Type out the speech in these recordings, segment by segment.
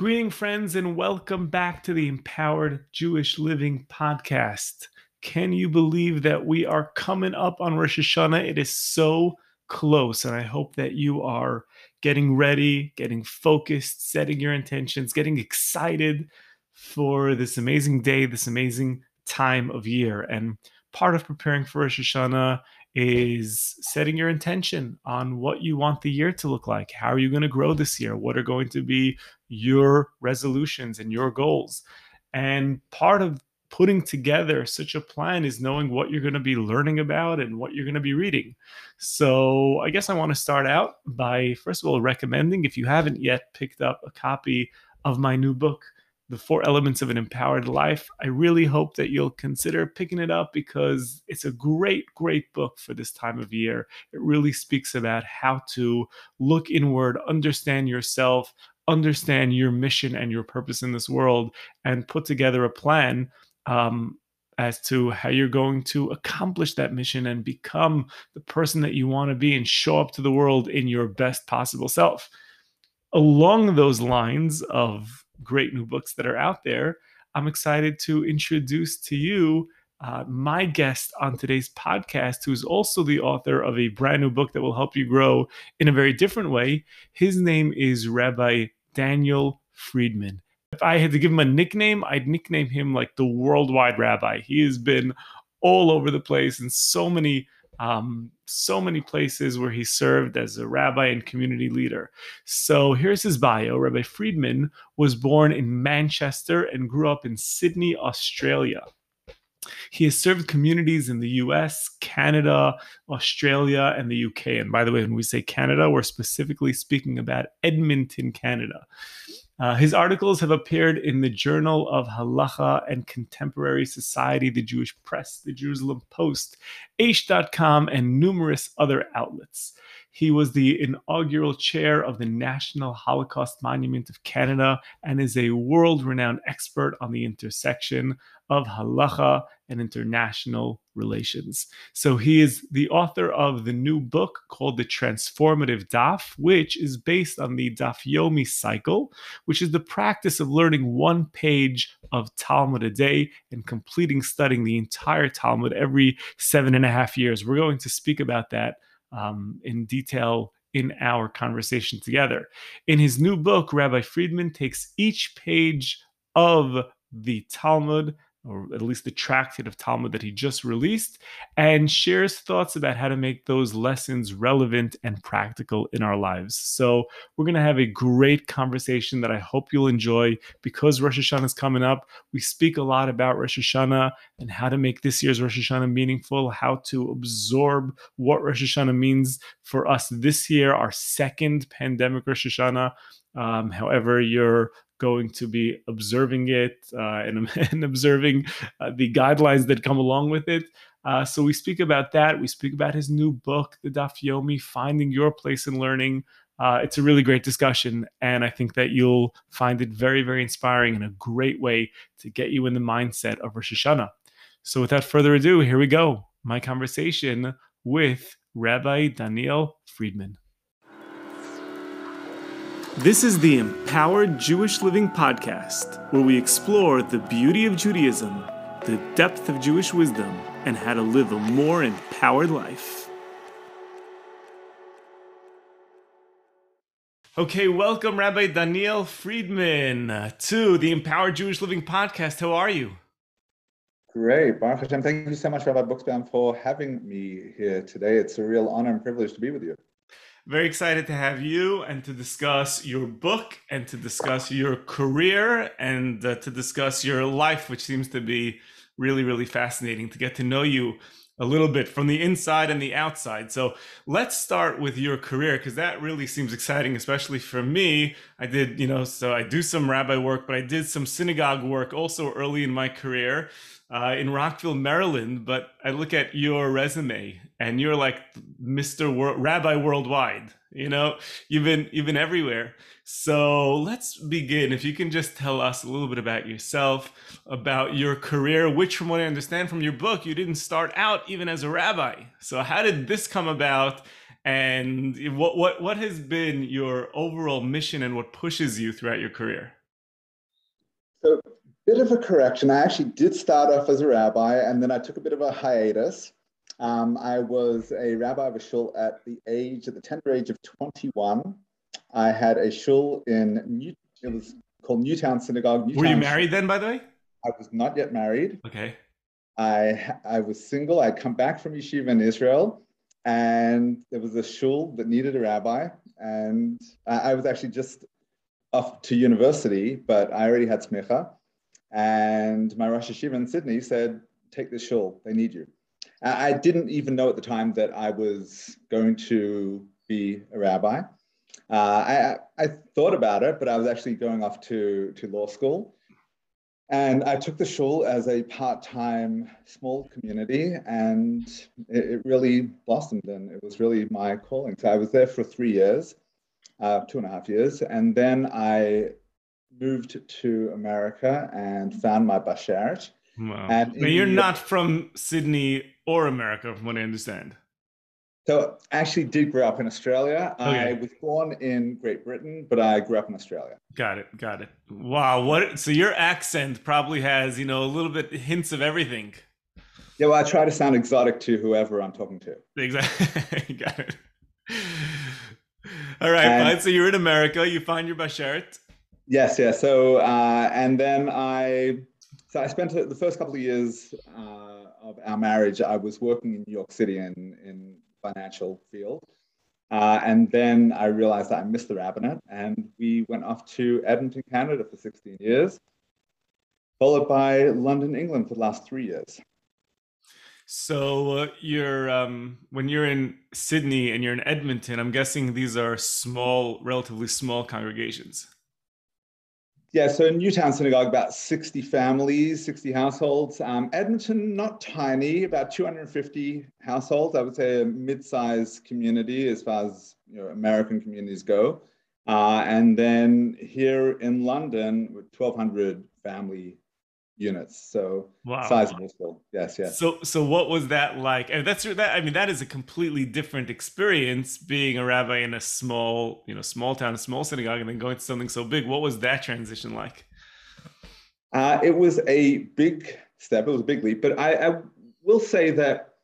Greeting, friends, and welcome back to the Empowered Jewish Living Podcast. Can you believe that we are coming up on Rosh Hashanah? It is so close, and I hope that you are getting ready, getting focused, setting your intentions, getting excited for this amazing day, this amazing time of year. And part of preparing for Rosh Hashanah is setting your intention on what you want the year to look like. How are you going to grow this year? What are going to be your resolutions and your goals? And part of putting together such a plan is knowing what you're going to be learning about and what you're going to be reading. So I guess I want to start out by, first of all, recommending, if you haven't yet picked up a copy of my new book, The 4 Elements of an Empowered Life. I really hope that you'll consider picking it up because it's a great, great book for this time of year. It really speaks about how to look inward, understand yourself, understand your mission and your purpose in this world, and put together a plan as to how you're going to accomplish that mission and become the person that you want to be and show up to the world in your best possible self. Along those lines of great new books that are out there, I'm excited to introduce to you my guest on today's podcast, who's also the author of a brand new book that will help you grow in a very different way. His name is Rabbi Daniel Friedman. If I had to give him a nickname, I'd nickname him like the worldwide rabbi. He has been all over the place in so many places where he served as a rabbi and community leader. So here's his bio. Rabbi Friedman was born in Manchester and grew up in Sydney, Australia. He has served communities in the US, Canada, Australia, and the UK. And by the way, when we say Canada, we're specifically speaking about Edmonton, Canada. His articles have appeared in the Journal of Halacha and Contemporary Society, the Jewish Press, the Jerusalem Post, Aish.com, and numerous other outlets. He was the inaugural chair of the National Holocaust Monument of Canada and is a world-renowned expert on the intersection of Halacha and international relations. So he is the author of the new book called The Transformative Daf, which is based on the Daf Yomi cycle, which is the practice of learning one page of Talmud a day and completing studying the entire Talmud every 7.5 years. We're going to speak about that in detail in our conversation together. In his new book, Rabbi Friedman takes each page of the Talmud, or at least the tractate of Talmud that he just released, and shares thoughts about how to make those lessons relevant and practical in our lives. So we're going to have a great conversation that I hope you'll enjoy because Rosh Hashanah is coming up. We speak a lot about Rosh Hashanah and how to make this year's Rosh Hashanah meaningful, how to absorb what Rosh Hashanah means for us this year, our second pandemic Rosh Hashanah. However, you're going to be observing it and observing the guidelines that come along with it. So we speak about that. We speak about his new book, The Daf Yomi, Finding Your Place in Learning. It's a really great discussion, and I think that you'll find it very, very inspiring and a great way to get you in the mindset of Rosh Hashanah. So without further ado, here we go. My conversation with Rabbi Daniel Friedman. This is the Empowered Jewish Living Podcast, where we explore the beauty of Judaism, the depth of Jewish wisdom, and how to live a more empowered life. Okay, welcome Rabbi Daniel Friedman to the Empowered Jewish Living Podcast. How are you? Great. Baruch Hashem. Thank you so much, Rabbi Buxbaum, for having me here today. It's a real honor and privilege to be with you. Very excited to have you and to discuss your book and to discuss your career and to discuss your life, which seems to be really, really fascinating to get to know you a little bit from the inside and the outside. So let's start with your career, because that really seems exciting, especially for me. I do some rabbi work, but I did some synagogue work also early in my career. In Rockville, Maryland, but I look at your resume and you're like Mr. Rabbi Worldwide. You've been everywhere. So let's begin. If you can just tell us a little bit about yourself, about your career, which from what I understand from your book, you didn't start out even as a rabbi. So how did this come about, and what has been your overall mission and what pushes you throughout your career? So, bit of a correction. I actually did start off as a rabbi, and then I took a bit of a hiatus. I was a rabbi of a shul at the tender age of 21. I had a shul it was called Newtown Synagogue. Were you married then, by the way? I was not yet married. Okay. I was single. I'd come back from yeshiva in Israel, and there was a shul that needed a rabbi, and I was actually just off to university, but I already had smicha, and my Rosh Yeshiva in Sydney said, take this shul, they need you. I didn't even know at the time that I was going to be a rabbi. I thought about it, but I was actually going off to law school. And I took the shul as a part-time small community, and it really blossomed, and it was really my calling. So I was there for 3 years, 2.5 years. And then I moved to America and found my basharit. Wow. And now you're not from Sydney or America, from what I understand. So I actually did grow up in Australia. Okay. I was born in Great Britain, but I grew up in Australia. Got it. Wow. So your accent probably has, a little bit hints of everything. Yeah, well, I try to sound exotic to whoever I'm talking to. Exactly. Got it. All right, fine. So you're in America. You find your basharit. Yes, yeah. So, and then I spent the first couple of years of our marriage, I was working in New York City in financial field. And then I realized that I missed the rabbinate, and we went off to Edmonton, Canada for 16 years, followed by London, England for the last 3 years. So when you're in Sydney and you're in Edmonton, I'm guessing these are relatively small congregations. Yeah, so Newtown Synagogue, about 60 families, 60 households. Edmonton, not tiny, about 250 households. I would say a mid-sized community as far as American communities go. And then here in London, 1,200 family units. So wow. Sizable still. Yes, yes. So what was that like? And that is a completely different experience, being a rabbi in a small, small town, small synagogue, and then going to something so big. What was that transition like? It was a big step. It was a big leap. But I will say that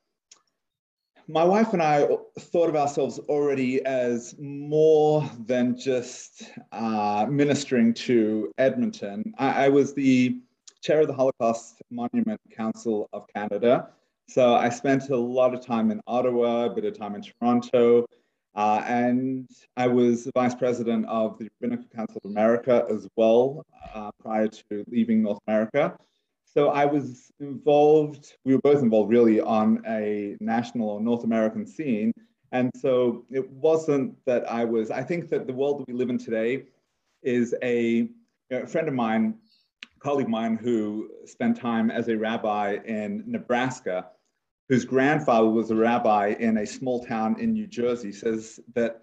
my wife and I thought of ourselves already as more than just ministering to Edmonton. I was the chair of the Holocaust Monument Council of Canada. So I spent a lot of time in Ottawa, a bit of time in Toronto, and I was vice president of the Rabbinical Council of America as well, prior to leaving North America. So I was involved, we were both involved really on a national or North American scene. And so it wasn't that I think that the world that we live in today is a friend of mine, colleague of mine who spent time as a rabbi in Nebraska, whose grandfather was a rabbi in a small town in New Jersey, says that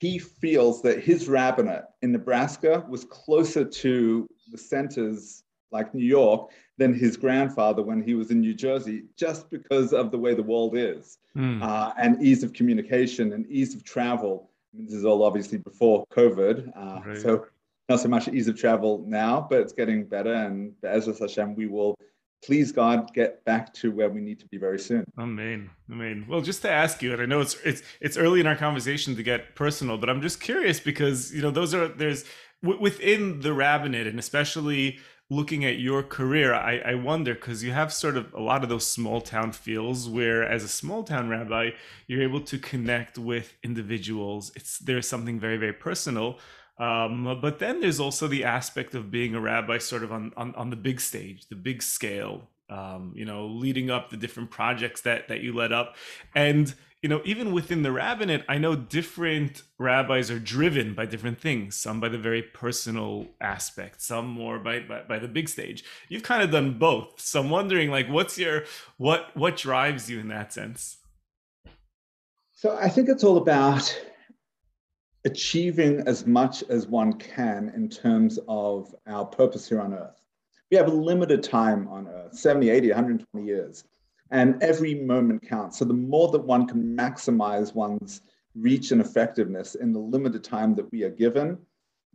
he feels that his rabbinate in Nebraska was closer to the centers like New York than his grandfather when he was in New Jersey, just because of the way the world is, and ease of communication and ease of travel. This is all obviously before COVID, right. So not so much ease of travel now, but it's getting better. And Be'ezras Hashem, we will, please God, get back to where we need to be very soon. Amen. Well, just to ask you, and I know it's early in our conversation to get personal, but I'm just curious because within the rabbinate, and especially looking at your career, I wonder, because you have sort of a lot of those small town feels where as a small town rabbi, you're able to connect with individuals. There's something very, very personal. But then there's also the aspect of being a rabbi sort of on the big stage, the big scale, leading up the different projects that you led up. And, even within the rabbinate, I know different rabbis are driven by different things, some by the very personal aspect, some more by the big stage. You've kind of done both. So I'm wondering, what drives you in that sense? So I think it's all about achieving as much as one can in terms of our purpose here on earth. We have a limited time on earth, 70, 80, 120 years, and every moment counts. So the more that one can maximize one's reach and effectiveness in the limited time that we are given,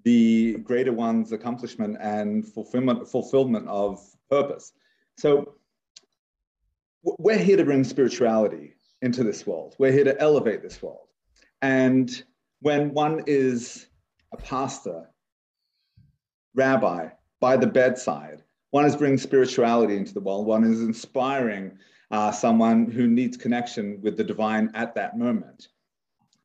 the greater one's accomplishment and fulfillment of purpose. So we're here to bring spirituality into this world. We're here to elevate this world. And when one is a pastor, rabbi, by the bedside, one is bringing spirituality into the world. One is inspiring someone who needs connection with the divine at that moment.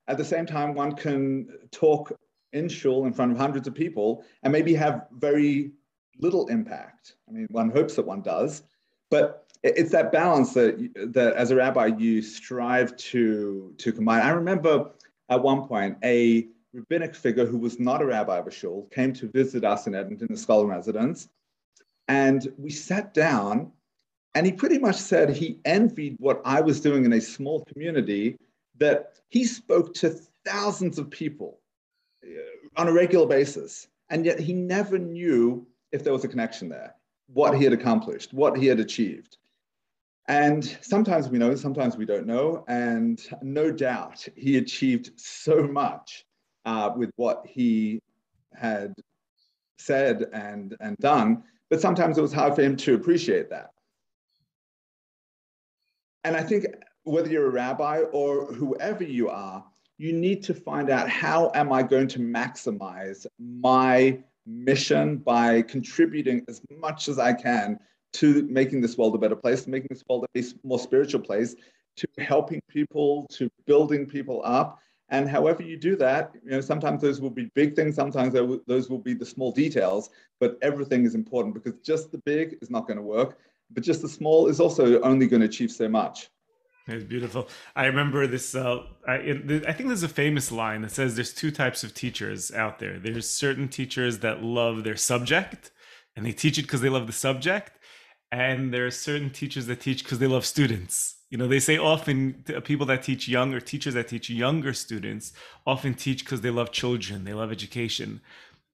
At the same time, one can talk in shul in front of hundreds of people and maybe have very little impact. I mean, one hopes that one does, but it's that balance that as a rabbi, you strive to combine. I remember at one point, a rabbinic figure who was not a rabbi of a shul came to visit us in Edmonton, the Scholar in Residence, and we sat down, and he pretty much said he envied what I was doing in a small community, that he spoke to thousands of people on a regular basis, and yet he never knew if there was a connection there, what he had accomplished, what he had achieved. And sometimes we know, sometimes we don't know, and no doubt he achieved so much with what he had said and done, but sometimes it was hard for him to appreciate that. And I think whether you're a rabbi or whoever you are, you need to find out, how am I going to maximize my mission by contributing as much as I can to making this world a better place, making this world a more spiritual place, to helping people, to building people up. And however you do that, you know, sometimes those will be big things, sometimes those will be the small details, but everything is important, because just the big is not going to work, but just the small is also only going to achieve so much. It's beautiful. I remember this. I think there's a famous line that says there's two types of teachers out there. There's certain teachers that love their subject and they teach it because they love the subject. And there are certain teachers that teach because they love students. You know, they say often people that teach young, or teachers that teach younger students, often teach because they love children. They love education.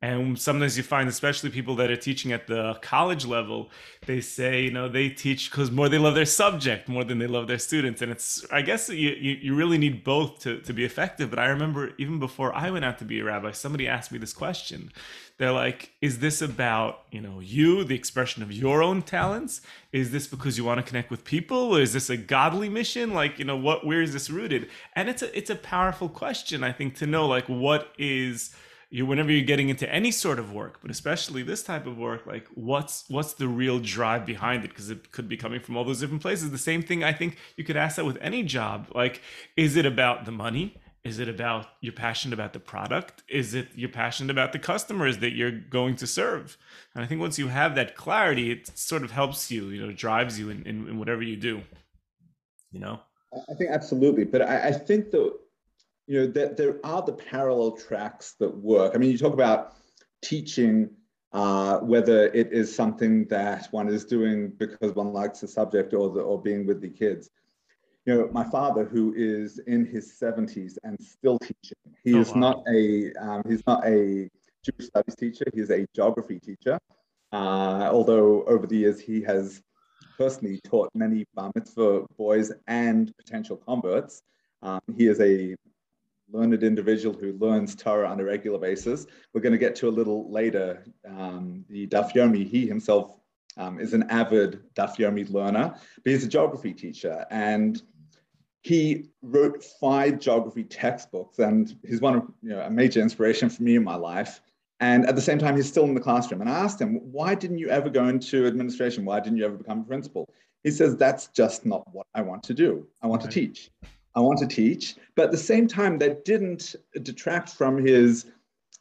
And sometimes you find, especially people that are teaching at the college level, they say, you know, they teach because they love their subject more than they love their students. And it's, I guess you really need both to be effective. But I remember even before I went out to be a rabbi, somebody asked me this question. They're like, is this about, you know, you, the expression of your own talents? Is this because you want to connect with people? Or is this a godly mission? Like, you know, where is this rooted? And it's a powerful question, I think, to know, like, what is... whenever you're getting into any sort of work, but especially this type of work, like what's the real drive behind it? Because it could be coming from all those different places. The same thing, I think you could ask that with any job. Like, is it about the money? Is it about you're passionate about the product? Is it you're passionate about the customers that you're going to serve? And I think once you have that clarity, it sort of helps you, you know, drives you in whatever you do, you know? I think absolutely. But I think you know, there are the parallel tracks that work. I mean, you talk about teaching, whether it is something that one is doing because one likes the subject or being with the kids. You know, my father, who is in his 70s and still teaching, he's not a Jewish studies teacher, he's a geography teacher. Although over the years, he has personally taught many bar mitzvah boys and potential converts. He is a learned individual who learns Torah on a regular basis. We're going to get to a little later, the Daf Yomi. He himself is an avid Daf Yomi learner, but he's a geography teacher. And he wrote 5 geography textbooks, and he's a major inspiration for me in my life. And at the same time, he's still in the classroom. And I asked him, why didn't you ever go into administration? Why didn't you ever become a principal? He says, that's just not what I want to do. I want to teach. I want to teach, but at the same time, that didn't detract from his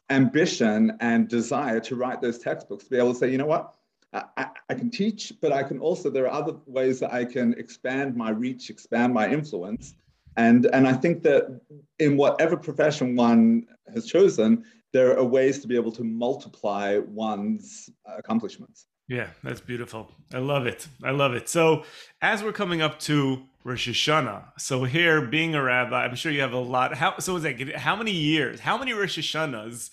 ambition and desire to write those textbooks, to be able to say, you know what, I can teach, but I can also, there are other ways that I can expand my reach, expand my influence. And I think that in whatever profession one has chosen, there are ways to be able to multiply one's accomplishments. Yeah, that's beautiful. I love it. I love it. So as we're coming up to Rosh Hashanah, so here being a rabbi, I'm sure you have a lot. How many years, how many Rosh Hashanahs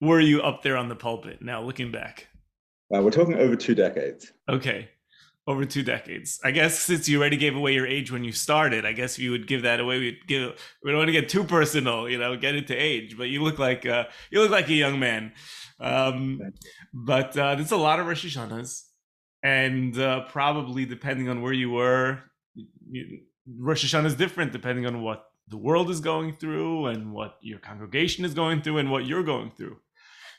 were you up there on the pulpit now looking back? We're talking over 2 decades. Okay. over 2 decades. I guess since you already gave away your age when you started, I guess if you would give that away, we don't want to get too personal, get into age, but you look like a young man. But there's a lot of Rosh Hashanahs, and probably depending on where you were, Rosh Hashanah is different depending on what the world is going through and what your congregation is going through and what you're going through.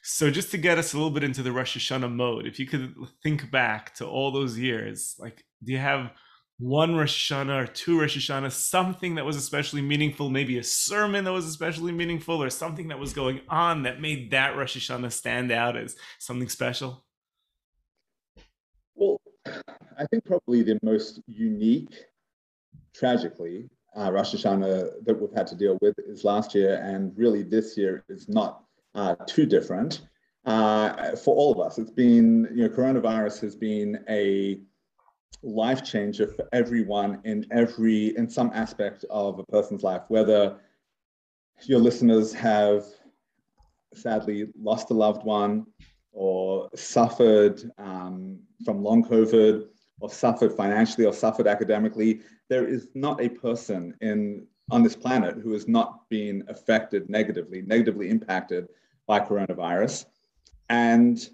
So just to get us a little bit into the Rosh Hashanah mode, if you could think back to all those years, like, do you have one Rosh Hashanah or two Rosh Hashanahs, something that was especially meaningful, maybe a sermon that was especially meaningful, or something that was going on that made that Rosh Hashanah stand out as something special? Well, I think probably the most unique, tragically, Rosh Hashanah that we've had to deal with is last year, and really this year is not too different for all of us. It's been, coronavirus has been a life changer for everyone in some aspect of a person's life, whether your listeners have sadly lost a loved one or suffered from long COVID, or suffered financially, or suffered academically. There is not a person on this planet who has not been affected negatively impacted by coronavirus. And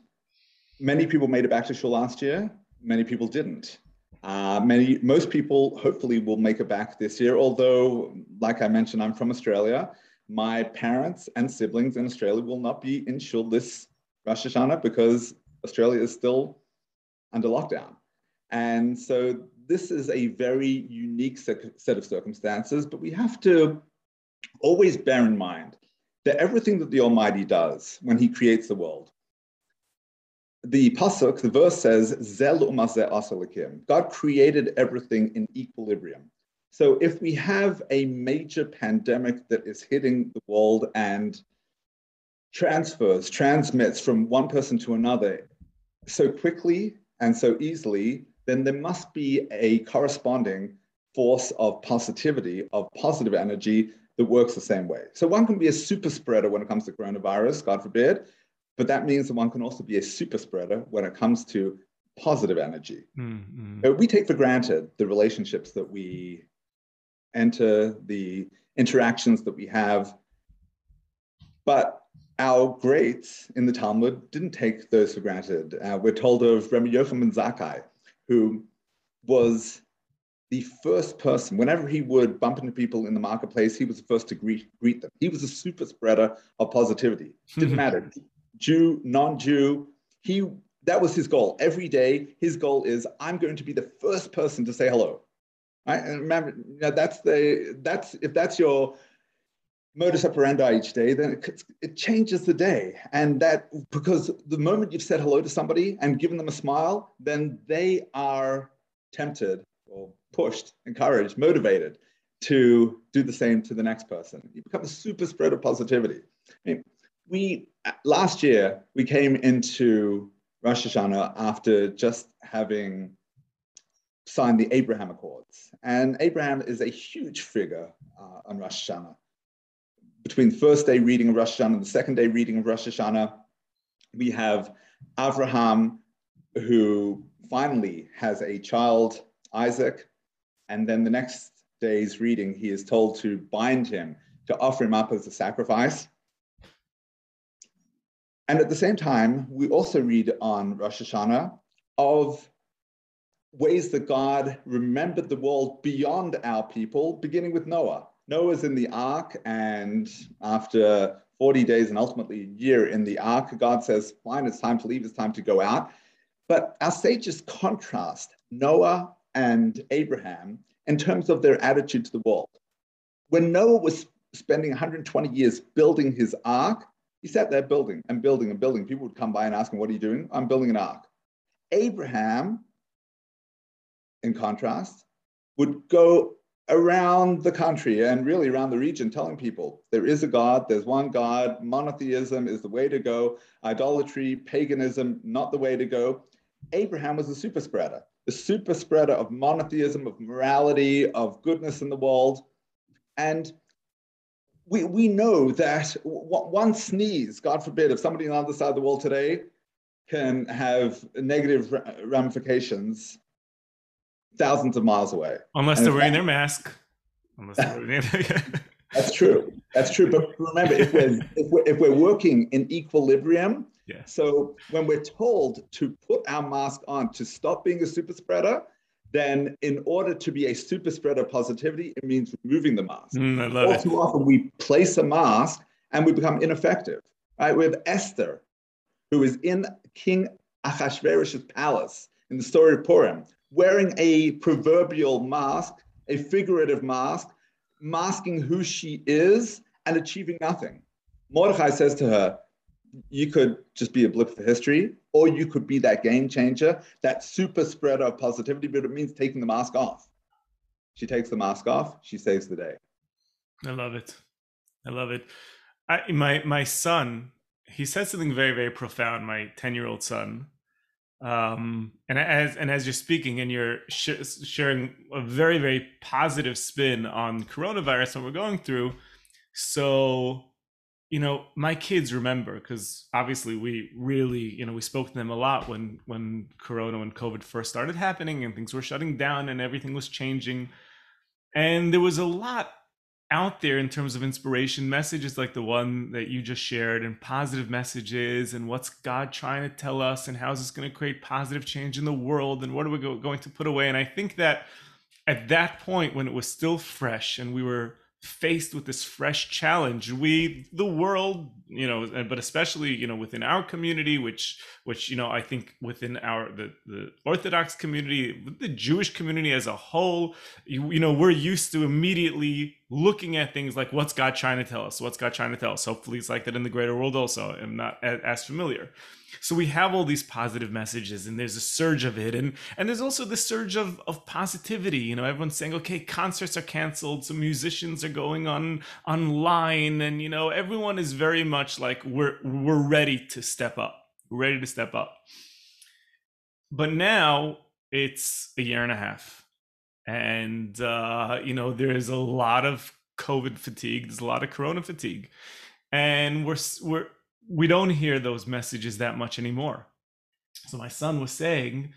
many people made it back to shul last year. Many people didn't. Most people hopefully will make it back this year. Although, like I mentioned, I'm from Australia. My parents and siblings in Australia will not be in shul this Rosh Hashanah because Australia is still under lockdown. And so this is a very unique set of circumstances, but we have to always bear in mind that everything that the Almighty does when he creates the world, the pasuk, the verse says, Zel umazeh asa lakim. God created everything in equilibrium. So if we have a major pandemic that is hitting the world and transmits from one person to another so quickly and so easily, then there must be a corresponding force of positivity, of positive energy that works the same way. So one can be a super spreader when it comes to coronavirus, God forbid, but that means that one can also be a super spreader when it comes to positive energy. Mm-hmm. But we take for granted the relationships that we enter, the interactions that we have, but our greats in the Talmud didn't take those for granted. We're told of Rabbi Yochanan ben Zakkai, who was the first person, whenever he would bump into people in the marketplace, he was the first to greet them. He was a super spreader of positivity. Didn't matter, Jew, non-Jew, that was his goal. Every day, his goal is, I'm going to be the first person to say hello. Right? And remember, if that's your modus operandi each day, then it changes the day. And that, because the moment you've said hello to somebody and given them a smile, then they are tempted or pushed, encouraged, motivated to do the same to the next person. You become a super spread of positivity. I mean, last year, we came into Rosh Hashanah after just having signed the Abraham Accords. And Abraham is a huge figure on Rosh Hashanah. Between the first day reading of Rosh Hashanah and the second day reading of Rosh Hashanah, we have Avraham, who finally has a child, Isaac, and then the next day's reading, he is told to bind him, to offer him up as a sacrifice. And at the same time, we also read on Rosh Hashanah of ways that God remembered the world beyond our people, beginning with Noah. Noah's in the ark, and after 40 days and ultimately a year in the ark, God says, fine, it's time to leave, it's time to go out. But our sages contrast Noah and Abraham in terms of their attitude to the world. When Noah was spending 120 years building his ark, he sat there building and building and building. People would come by and ask him, what are you doing? I'm building an ark. Abraham, in contrast, would go around the country and really around the region telling people there is a God, there's one God, monotheism is the way to go, idolatry, paganism, not the way to go. Abraham was the super spreader of monotheism, of morality, of goodness in the world. And we know that one sneeze, God forbid, if somebody on the other side of the world today can have negative ramifications thousands of miles away. Unless they're wearing their mask. That's true. That's true. But remember, if we're working in equilibrium, yeah. So when we're told to put our mask on to stop being a super spreader, then in order to be a super spreader positivity, it means removing the mask. I love it. Too often we place a mask and we become ineffective. Right? We have Esther, who is in King Ahasuerus' palace in the story of Purim, wearing a proverbial mask, a figurative mask, masking who she is and achieving nothing. Mordechai says to her, you could just be a blip for history, or you could be that game changer, that super spreader of positivity, but it means taking the mask off. She takes the mask off, she saves the day. I love it. I love it. My son, he said something very, very profound, my 10-year-old son. And as you're speaking and you're sharing a very, very positive spin on coronavirus and we're going through, so, you know, my kids remember, because obviously we really, you know, we spoke to them a lot when Corona and COVID first started happening and things were shutting down and everything was changing. And there was a lot out there in terms of inspiration messages like the one that you just shared, and positive messages, and what's God trying to tell us, and how is this going to create positive change in the world, and what are we going to put away? And I think that at that point, when it was still fresh and we were faced with this fresh challenge, the world, you know, but especially, you know, within our community, which, you know, I think within the Orthodox community, the Jewish community as a whole, you know, we're used to immediately looking at things like, what's God trying to tell us? What's God trying to tell us? Hopefully it's like that in the greater world also. I'm not as familiar. So we have all these positive messages and there's a surge of it. And there's also the surge of positivity. You know, everyone's saying, okay, concerts are canceled. Some musicians are going online. And, you know, everyone is very much like, we're ready to step up. We're ready to step up. But now it's a year and a half. And, you know, there's a lot of COVID fatigue. There's a lot of Corona fatigue. And we don't hear those messages that much anymore. So my son was saying,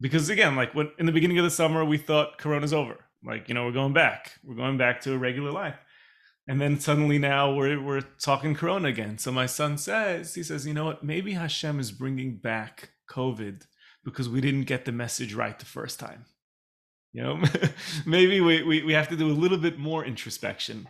because again, like when in the beginning of the summer, we thought Corona's over. Like, you know, we're going back to a regular life. And then suddenly now we're talking Corona again. So my son says, you know what, maybe Hashem is bringing back COVID because we didn't get the message right the first time. You know, maybe we have to do a little bit more introspection.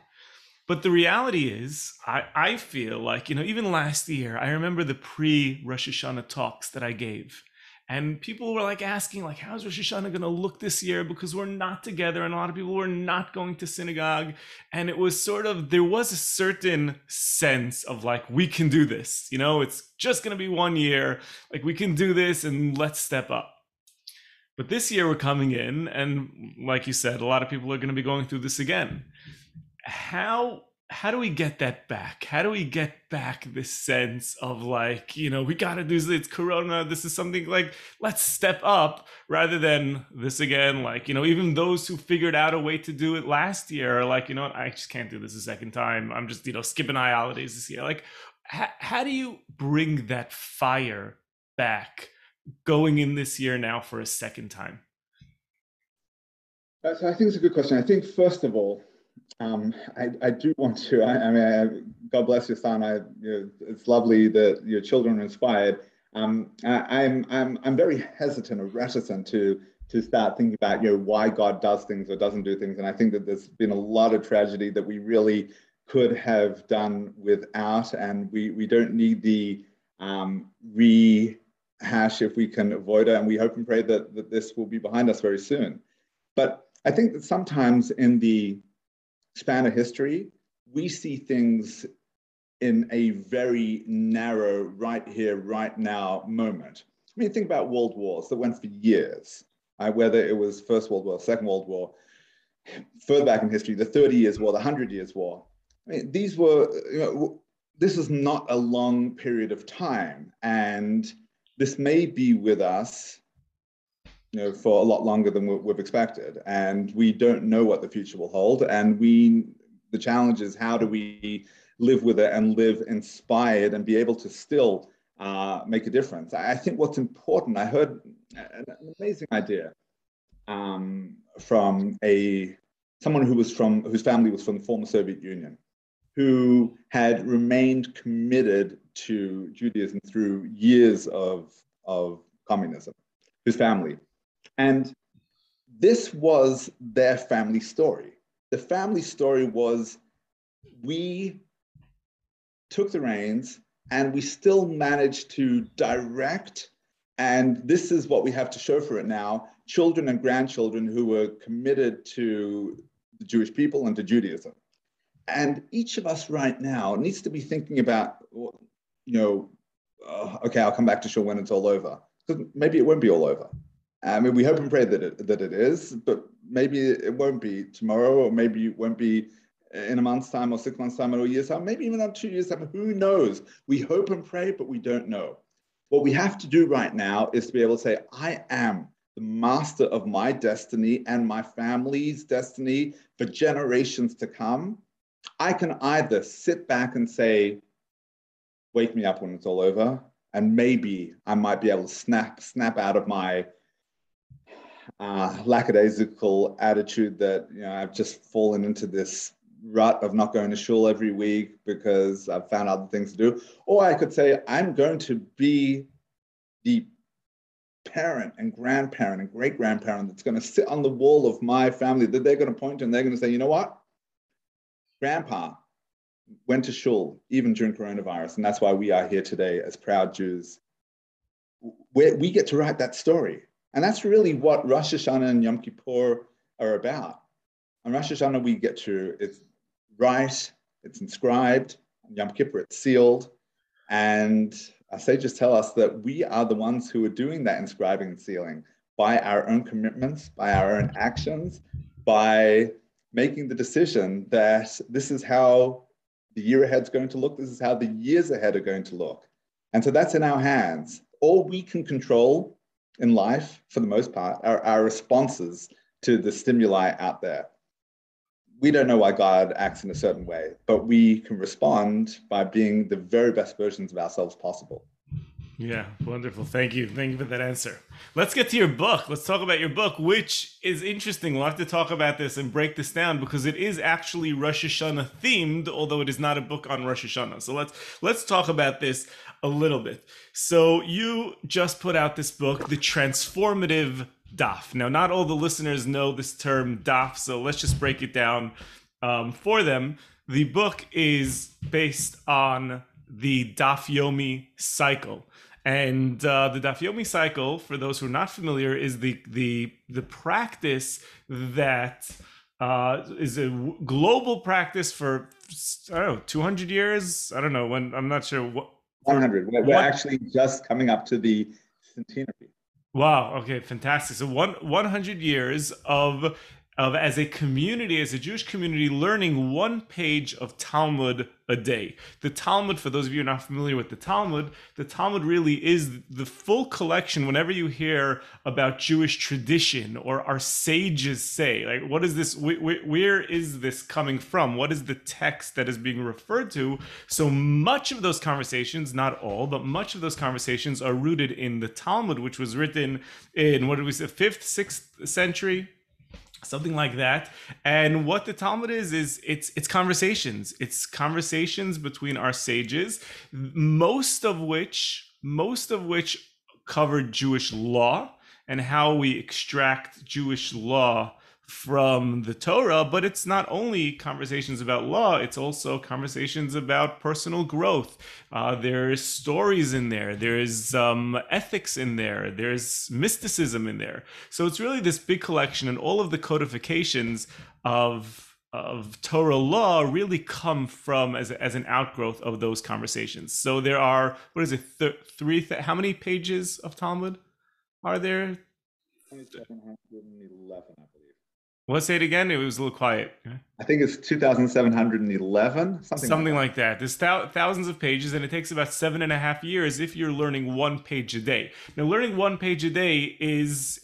But the reality is, I feel like, you know, even last year, I remember the pre-Rosh Hashanah talks that I gave. And people were like asking, like, how's Rosh Hashanah going to look this year? Because we're not together and a lot of people were not going to synagogue. And it was sort of, there was a certain sense of like, we can do this. You know, it's just going to be 1 year. Like, we can do this and let's step up. But this year we're coming in, and like you said, a lot of people are going to be going through this again. How do we get that back? How do we get back this sense of like, you know, we got to do this, it's Corona, this is something like, let's step up rather than this again. Like, you know, even those who figured out a way to do it last year are like, you know what, I just can't do this a second time. I'm just, you know, skipping high holidays this year. Like, how do you bring that fire back? Going in this year now for a second time? So I think it's a good question. I think, first of all, I do want to, I mean, God bless your son. You know, it's lovely that your children are inspired. I'm very hesitant or reticent to start thinking about, you know, why God does things or doesn't do things. And I think that there's been a lot of tragedy that we really could have done without, and we don't need the hash if we can avoid it, and we hope and pray that this will be behind us very soon. But I think that sometimes in the span of history, we see things in a very narrow right here, right now moment. I mean, think about world wars that went for years, right? Whether it was First World War, Second World War, further back in history, the 30 Years' War, the 100 Years' War. I mean, these were, you know, this is not a long period of time, and this may be with us, you know, for a lot longer than we've expected, and we don't know what the future will hold. And the challenge is, how do we live with it and live inspired and be able to still make a difference? I think what's important, I heard an amazing idea from someone whose family was from the former Soviet Union, who had remained committed to Judaism through years of communism, his family. And this was their family story. The family story was, we took the reins and we still managed to direct, and this is what we have to show for it now, children and grandchildren who were committed to the Jewish people and to Judaism. And each of us right now needs to be thinking about, okay, I'll come back to shul when it's all over. Because maybe it won't be all over. I mean, we hope and pray that it is, but maybe it won't be tomorrow, or maybe it won't be in a month's time, or 6 months' time, or a year's time, maybe even up 2 years' time. Who knows? We hope and pray, but we don't know. What we have to do right now is to be able to say, I am the master of my destiny and my family's destiny for generations to come. I can either sit back and say, wake me up when it's all over, and maybe I might be able to snap out of my lackadaisical attitude that, I've just fallen into this rut of not going to shul every week because I've found other things to do. Or I could say, I'm going to be the parent and grandparent and great-grandparent that's going to sit on the wall of my family, that they're going to point to, and they're going to say, you know what? Grandpa went to shul even during coronavirus, and that's why we are here today as proud Jews. We get to write that story. And that's really what Rosh Hashanah and Yom Kippur are about. On Rosh Hashanah, we get to, it's write, it's inscribed. On Yom Kippur, it's sealed. And our sages tell us that we are the ones who are doing that inscribing and sealing by our own commitments, by our own actions, by making the decision that this is how the year ahead's going to look, this is how the years ahead are going to look. And so that's in our hands. All we can control in life, for the most part, are our responses to the stimuli out there. We don't know why God acts in a certain way, but we can respond by being the very best versions of ourselves possible. Yeah, wonderful. Thank you. Thank you for that answer. Let's get to your book. Let's talk about your book, which is interesting. We'll have to talk about this and break this down because it is actually Rosh Hashanah themed, although it is not a book on Rosh Hashanah. So let's talk about this a little bit. So you just put out this book, The Transformative Daf. Now, not all the listeners know this term daf, so let's just break it down for them. The book is based on the Daf Yomi cycle. And the Daf Yomi cycle, for those who are not familiar, is the practice that is a global practice for, 200 years? I don't know, when I'm not sure what. 100. We're actually just coming up to the centenary. Wow. Okay. Fantastic. So 100 years of as a community, as a Jewish community, learning one page of Talmud a day. The Talmud, for those of you who are not familiar with the Talmud really is the full collection. Whenever you hear about Jewish tradition or our sages say, like, what is this? Where is this coming from? What is the text that is being referred to? So much of those conversations, not all, but much of those conversations are rooted in the Talmud, which was written in, 5th, 6th century? Something like that. And what the Talmud is it's conversations. It's conversations between our sages, most of which cover Jewish law and how we extract Jewish law from the Torah. But it's not only conversations about law, it's also conversations about personal growth. There's stories in there, there's ethics in there, there's mysticism in there. So it's really this big collection, and all of the codifications of Torah law really come from as an outgrowth of those conversations. So there are, how many pages of Talmud are there? 2,711, I believe. Let's say it again. It was a little quiet. I think it's 2,711, something like that. There's thousands of pages, and it takes about 7.5 years if you're learning one page a day. Now, learning one page a day is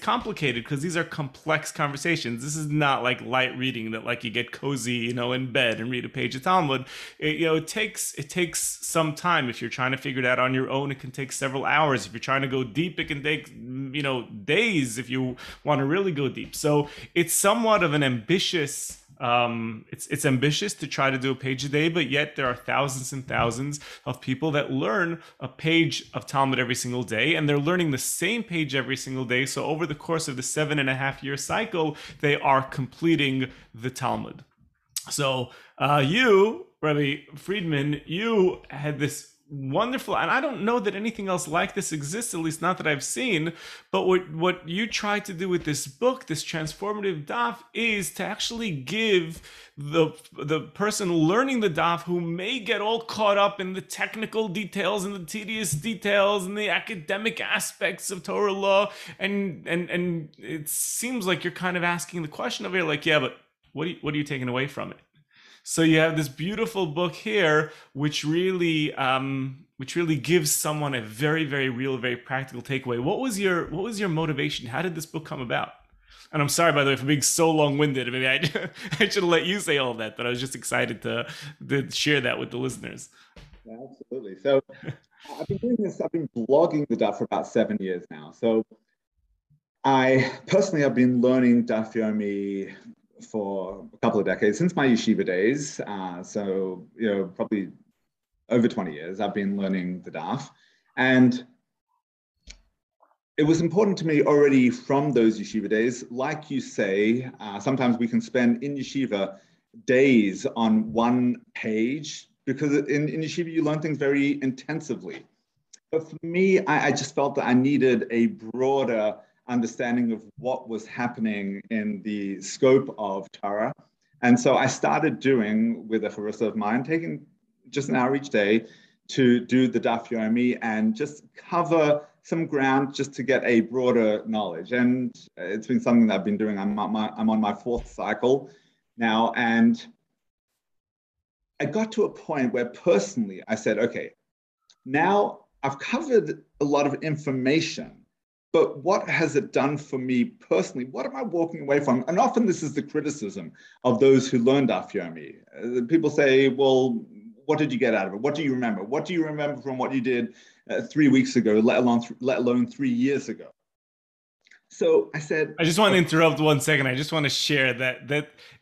complicated because these are complex conversations. This is not like light reading that like you get cozy, in bed and read a page of Talmud. It takes some time. If you're trying to figure it out on your own, it can take several hours. If you're trying to go deep, it can take days if you want to really go deep. So it's somewhat of an ambitious. It's ambitious to try to do a page a day, but yet there are thousands and thousands of people that learn a page of Talmud every single day, and they're learning the same page every single day. So over the course of the 7.5 year cycle, they are completing the Talmud. So you, Rabbi Friedman, you had this wonderful, and I don't know that anything else like this exists, at least not that I've seen, but what you try to do with this book, this transformative daf, is to actually give the person learning the daf, who may get all caught up in the technical details and the tedious details and the academic aspects of Torah law, and it seems like you're kind of asking the question over here, like, yeah, but what are you taking away from it? So you have this beautiful book here, which really gives someone a very, very real, very practical takeaway. What was your motivation? How did this book come about? And I'm sorry, by the way, for being so long-winded. I mean, I should have let you say all that, but I was just excited to share that with the listeners. Yeah, absolutely. So I've been blogging the daf for about 7 years now. So I personally have been learning Daf Yomi for a couple of decades, since my yeshiva days. Probably over 20 years, I've been learning the daf. And it was important to me already from those yeshiva days. Like you say, sometimes we can spend in yeshiva days on one page, because in yeshiva, you learn things very intensively. But for me, I just felt that I needed a broader understanding of what was happening in the scope of Torah. And so I started doing, with a harissa of mine, taking just an hour each day to do the Daf Yomi and just cover some ground just to get a broader knowledge. And it's been something that I've been doing. I'm on my fourth cycle now. And I got to a point where personally I said, okay, now I've covered a lot of information, but what has it done for me personally? What am I walking away from? And often this is the criticism of those who learned Daf Yomi. People say, well, what did you get out of it? What do you remember? What do you remember from what you did 3 weeks ago, let alone 3 years ago? So I said, I just want to interrupt 1 second. I just want to share that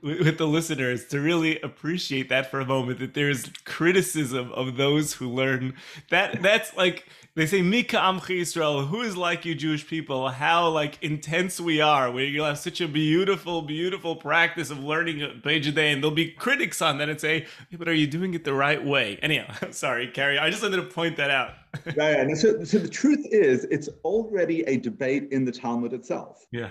with the listeners to really appreciate that for a moment, that there is criticism of those who learn. That's like, they say, Mika Amchi Yisrael, who is like you Jewish people, how like intense we are, where you'll have such a beautiful, beautiful practice of learning a page a day, and there'll be critics on that and say, hey, but are you doing it the right way? Anyhow, I'm sorry, carry on. I just wanted to point that out. Right, and so the truth is, it's already a debate in the Talmud itself. Yeah.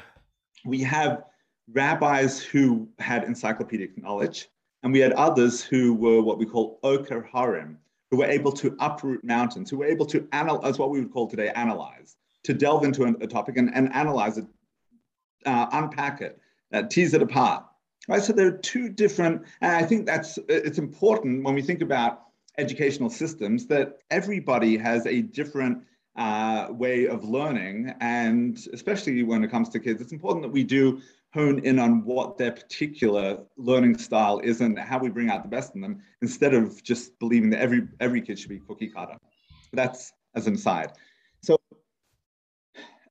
We have rabbis who had encyclopedic knowledge, and we had others who were what we call Oker Harim, who were able to uproot mountains, who were able to analyze, what we would call today analyze, to delve into a topic and analyze it, unpack it, tease it apart, right? So there are two different, and I think it's important when we think about educational systems that everybody has a different way of learning. And especially when it comes to kids, it's important that we do hone in on what their particular learning style is and how we bring out the best in them, instead of just believing that every kid should be cookie cutter. But that's as an aside. So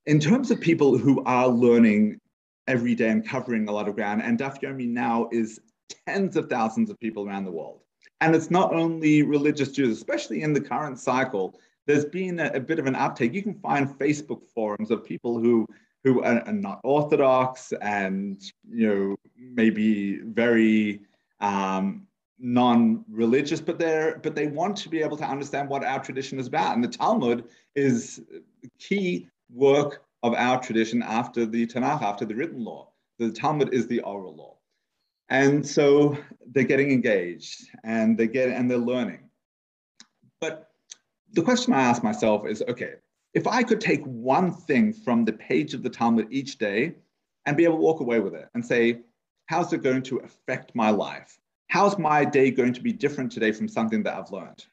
in terms of people who are learning every day and covering a lot of ground, and Daf Yomi now is tens of thousands of people around the world. And it's not only religious Jews, especially in the current cycle, there's been a bit of an uptake. You can find Facebook forums of people who are not Orthodox and maybe very non-religious, but they want to be able to understand what our tradition is about. And the Talmud is key work of our tradition after the Tanakh, after the written law. The Talmud is the oral law. And so they're getting engaged and they're learning. But the question I ask myself is, okay, if I could take one thing from the page of the Talmud each day and be able to walk away with it and say, How's it going to affect my life? How's my day going to be different today from something that I've learned?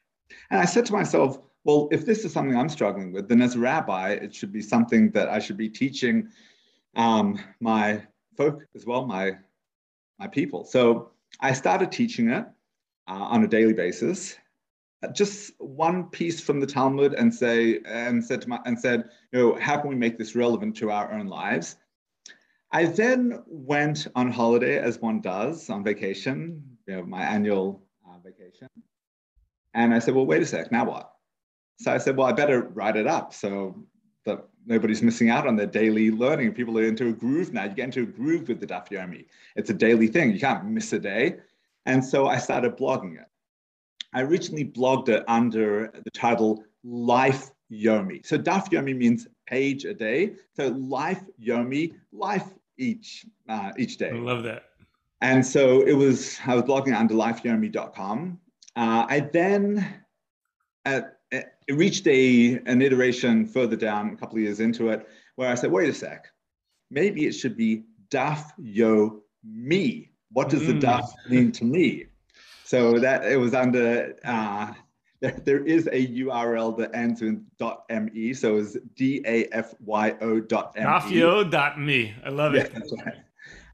And I said to myself, well, if this is something I'm struggling with, then as a rabbi, it should be something that I should be teaching my folk as well, my people. So I started teaching it on a daily basis, just one piece from the Talmud, and said, you know, how can we make this relevant to our own lives? I then went on holiday, as one does, on vacation, you know, my annual vacation. And I said, well, wait a sec, now what? So I said, well, I better write it up so that nobody's missing out on their daily learning. People are into a groove now. You get into a groove with the Daf Yomi. It's a daily thing. You can't miss a day. And so I started blogging it. I originally blogged it under the title Life Yomi. So Daf Yomi means page a day. So Life Yomi, life each day. I love that. And so it was, I was blogging under lifeyomi.com. I then reached an iteration further down, a couple of years into it, where I said, wait a sec, maybe it should be Daf Yomi. What does the Daf mean to me? So that it was under, there is a URL that ends in .me, so it was dafyo.me. Dafyo.me, I love it. Yeah, that's right.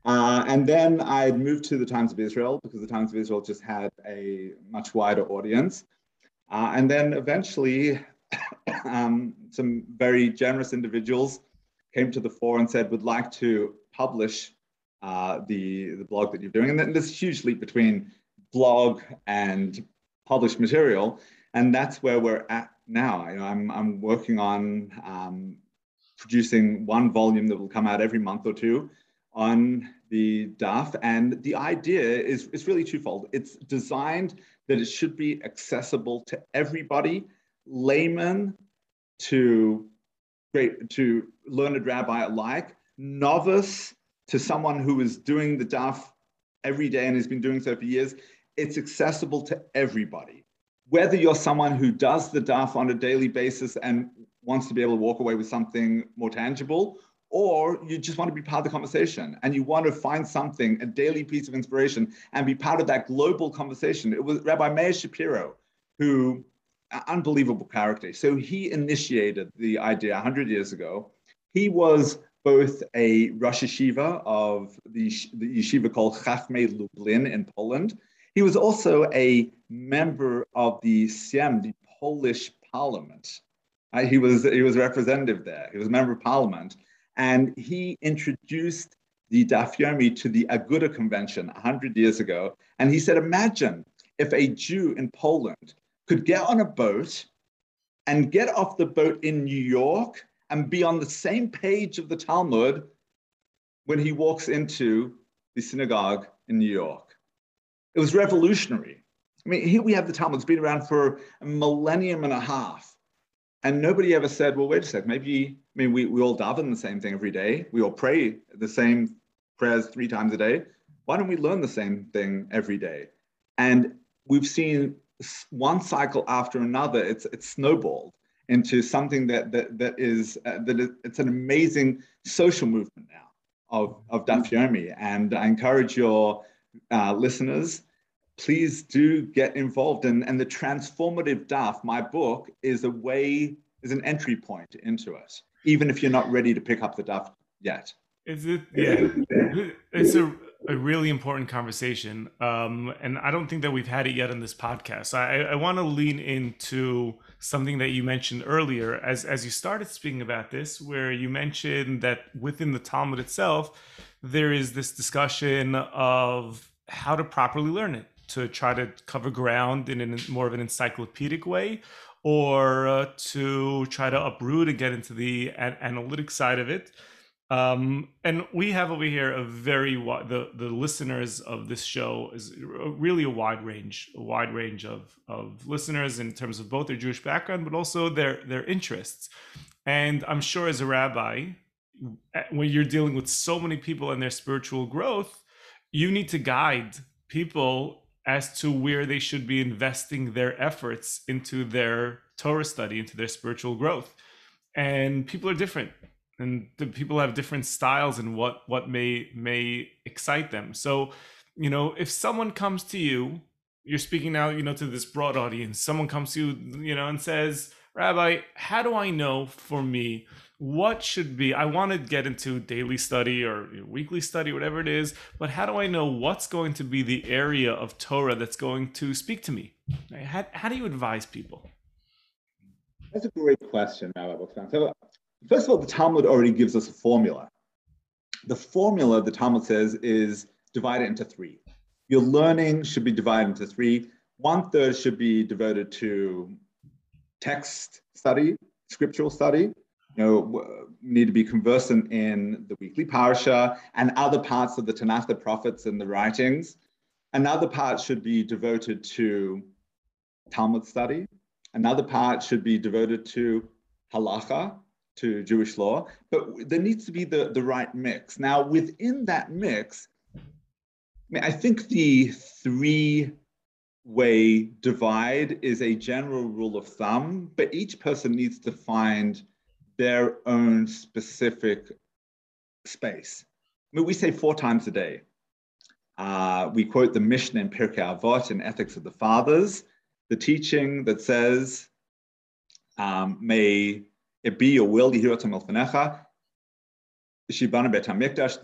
And then I moved to the Times of Israel because the Times of Israel just had a much wider audience. And then eventually some very generous individuals came to the fore and said, would like to publish the blog that you're doing. And then there's a huge leap between blog and published material, and that's where we're at now. You know, I'm working on producing one volume that will come out every month or two on the Daf, and the idea is really twofold. It's designed that it should be accessible to everybody, layman to learned rabbi alike, novice to someone who is doing the Daf every day and has been doing so for years. It's accessible to everybody. Whether you're someone who does the Daf on a daily basis and wants to be able to walk away with something more tangible, or you just want to be part of the conversation and you want to find something, a daily piece of inspiration, and be part of that global conversation. It was Rabbi Meir Shapiro, who, unbelievable character. So he initiated the idea 100 years ago. He was both a Rosh Yeshiva of the yeshiva called Chachmei Lublin in Poland. He was also a member of the Sejm, the Polish parliament. He was a representative there. He was a member of parliament. And he introduced the Daf Yomi to the Aguda Convention 100 years ago. And he said, imagine if a Jew in Poland could get on a boat and get off the boat in New York and be on the same page of the Talmud when he walks into the synagogue in New York. It was revolutionary. I mean, here we have the Talmud. It's been around for a millennium and a half. And nobody ever said, well, wait a sec, we all daven the same thing every day. We all pray the same prayers 3 times a day. Why don't we learn the same thing every day? And we've seen one cycle after another. It's snowballed into something that is it's an amazing social movement now of Daf Yomi. And I encourage your listeners, please do get involved. And the Transformative Daf, my book, is an entry point into it, even if you're not ready to pick up the Daf yet. It's a really important conversation. And I don't think that we've had it yet on this podcast. I want to lean into something that you mentioned earlier as you started speaking about this, where you mentioned that within the Talmud itself, there is this discussion of how to properly learn it, to try to cover ground in more of an encyclopedic way, or to try to uproot and get into the analytic side of it. And we have over here the listeners of this show is really a wide range of listeners in terms of both their Jewish background, but also their interests. And I'm sure as a rabbi, when you're dealing with so many people and their spiritual growth, you need to guide people as to where they should be investing their efforts into their Torah study, into their spiritual growth. And people are different. and the people have different styles and what may excite them. So, you know, if someone comes to you, you're speaking now, you know, to this broad audience, someone comes to you, you know, and says, Rabbi, how do I know for me what should be, I want to get into daily study or weekly study, whatever it is, but how do I know what's going to be the area of Torah that's going to speak to me? How do you advise people? That's a great question, Rabbi Boksan. So first of all, the Talmud already gives us a formula. The formula, the Talmud says, is divided into three. Your learning should be divided into three. 1/3 should be devoted to text study, scriptural study. You know, need to be conversant in the weekly parasha and other parts of the Tanakh, the prophets and the writings. Another part should be devoted to Talmud study. Another part should be devoted to halacha, to Jewish law. But there needs to be the right mix. Now, within that mix, I mean, I think the three-way divide is a general rule of thumb, but each person needs to find their own specific space. I mean, we say 4 times a day. We quote the Mishnah in Pirkei Avot in Ethics of the Fathers, the teaching that says, may it be your will, that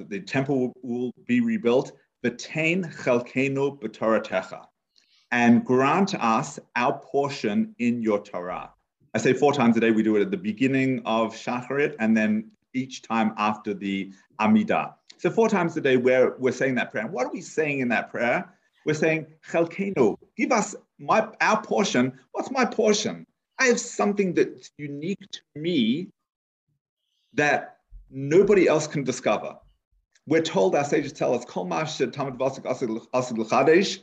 the temple will be rebuilt, and grant us our portion in your Torah. I say 4 times a day, we do it at the beginning of Shacharit and then each time after the Amidah. So 4 times a day, we're saying that prayer. And what are we saying in that prayer? We're saying, Chelkeinu, give us our portion. What's my portion? I have something that's unique to me that nobody else can discover. We're told, our sages tell us, Kol Ma'aseh Talmid V'Asik Asik L'Chadesh,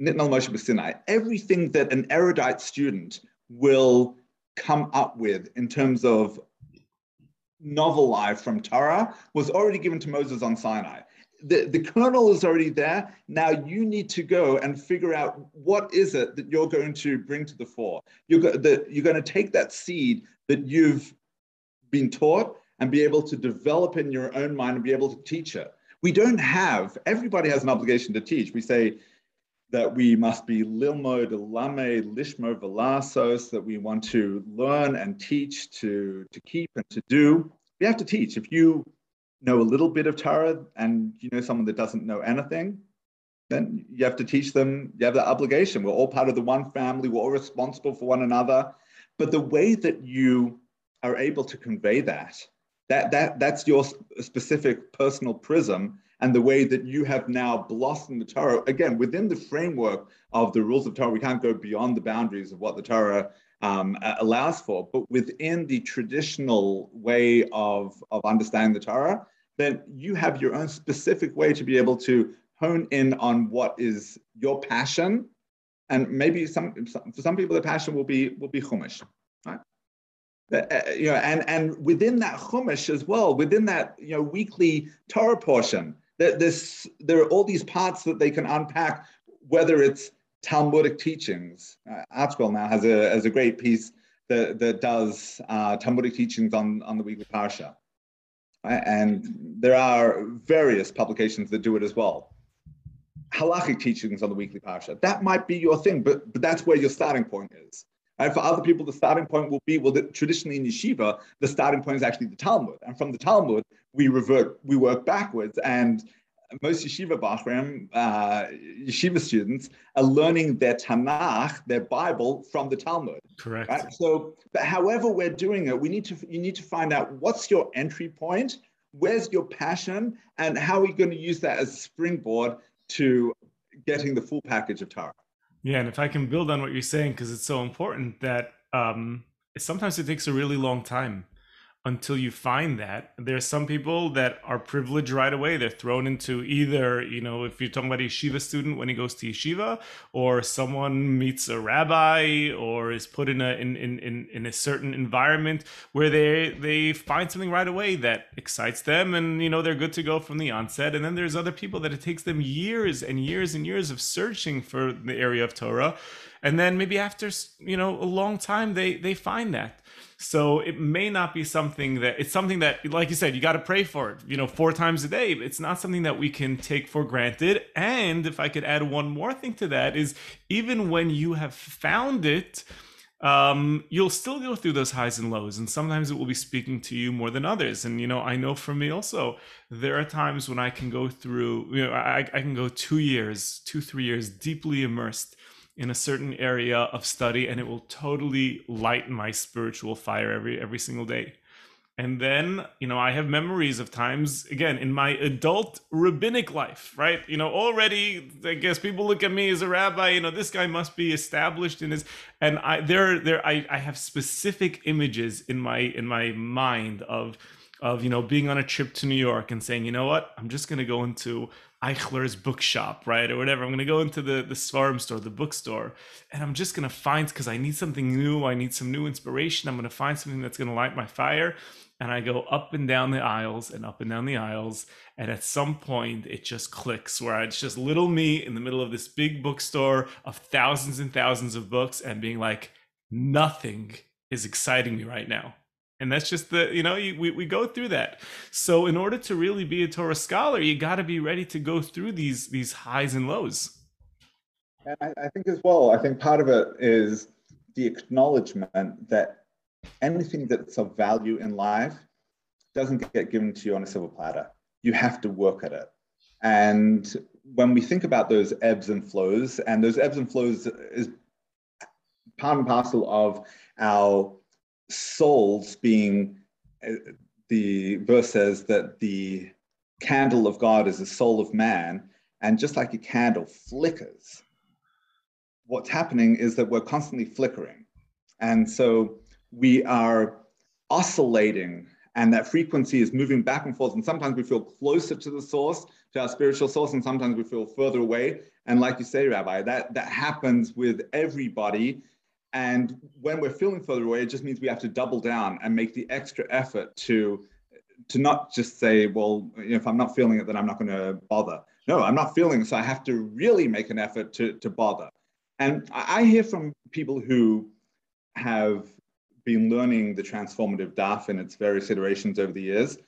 Nitnal Moshe B'Sinai. Everything that an erudite student will come up with in terms of novel life from Torah was already given to Moses on Sinai. The kernel is already there. Now you need to go and figure out what is it that you're going to bring to the fore. You're going to take that seed that you've been taught and be able to develop in your own mind and be able to teach it. We don't have, everybody has an obligation to teach. We say that we must be lilmod, lame, lishmo, velasos, that we want to learn and teach, to keep and to do. We have to teach. If you know a little bit of Torah and you know someone that doesn't know anything, then you have to teach them, you have that obligation. We're all part of the one family, we're all responsible for one another. But the way that you are able to convey that's your specific personal prism and the way that you have now blossomed the Torah, again, within the framework of the rules of Torah. We can't go beyond the boundaries of what the Torah allows for, but within the traditional way of understanding the Torah, then you have your own specific way to be able to hone in on what is your passion, and maybe for some people the passion will be Chumash, right? You know, and within that Chumash as well, within that, you know, weekly Torah portion, there are all these parts that they can unpack, whether it's Talmudic teachings. Artscroll now has a great piece that does Talmudic teachings on the weekly parsha. Right? And there are various publications that do it as well. Halachic teachings on the weekly parsha. That might be your thing, but that's where your starting point is. And for other people, the starting point will be, traditionally in yeshiva, the starting point is actually the Talmud. And from the Talmud, we work backwards, and most yeshiva bachrim, yeshiva students, are learning their Tanakh, their Bible, from the Talmud. Correct. Right? So, but however we're doing it, you need to find out what's your entry point, where's your passion, and how are you going to use that as a springboard to getting the full package of Torah. Yeah, and if I can build on what you're saying, because it's so important, that sometimes it takes a really long time until you find that. There are some people that are privileged right away. They're thrown into either, you know, if you're talking about a yeshiva student, when he goes to yeshiva, or someone meets a rabbi, or is put in a certain environment where they find something right away that excites them, and, you know, they're good to go from the onset. And then there's other people that it takes them years and years and years of searching for the area of Torah, and then maybe after, you know, a long time they find that. So it may not be something that, it's something that, like you said, you got to pray for it, 4 times a day. It's not something that we can take for granted. And if I could add one more thing to that is, even when you have found it, you'll still go through those highs and lows, and sometimes it will be speaking to you more than others. And I know for me also, there are times when I can go through, I can go 2 years, 2-3 years deeply immersed in a certain area of study, and it will totally light my spiritual fire every single day. And then, I have memories of times, again, in my adult rabbinic life, right? Already, I guess people look at me as a rabbi, this guy must be established in his, and I have specific images in my mind of being on a trip to New York and saying, I'm just going to go into Eichler's bookshop, right? Or whatever. I'm going to go into the Sfarim store, the bookstore, and I'm just going to find, because I need something new. I need some new inspiration. I'm going to find something that's going to light my fire. And I go up and down the aisles and up and down the aisles. And at some point it just clicks, where it's just little me in the middle of this big bookstore of thousands and thousands of books and being like, nothing is exciting me right now. And that's just the, we go through that. So in order to really be a Torah scholar, you got to be ready to go through these highs and lows. And I think as well, I think part of it is the acknowledgement that anything that's of value in life doesn't get given to you on a silver platter. You have to work at it. And when we think about those ebbs and flows, and those ebbs and flows is part and parcel of our souls being, the verse says that the candle of God is the soul of man, and just like a candle flickers, what's happening is that we're constantly flickering, and so we are oscillating, and that frequency is moving back and forth, and sometimes we feel closer to the source, to our spiritual source, and sometimes we feel further away. And like you say, Rabbi, that happens with everybody. And when we're feeling further away, it just means we have to double down and make the extra effort to not just say, well, if I'm not feeling it, then I'm not going to bother. No, I'm not feeling it, so I have to really make an effort to bother. And I hear from people who have been learning the transformative daf in its various iterations over the years.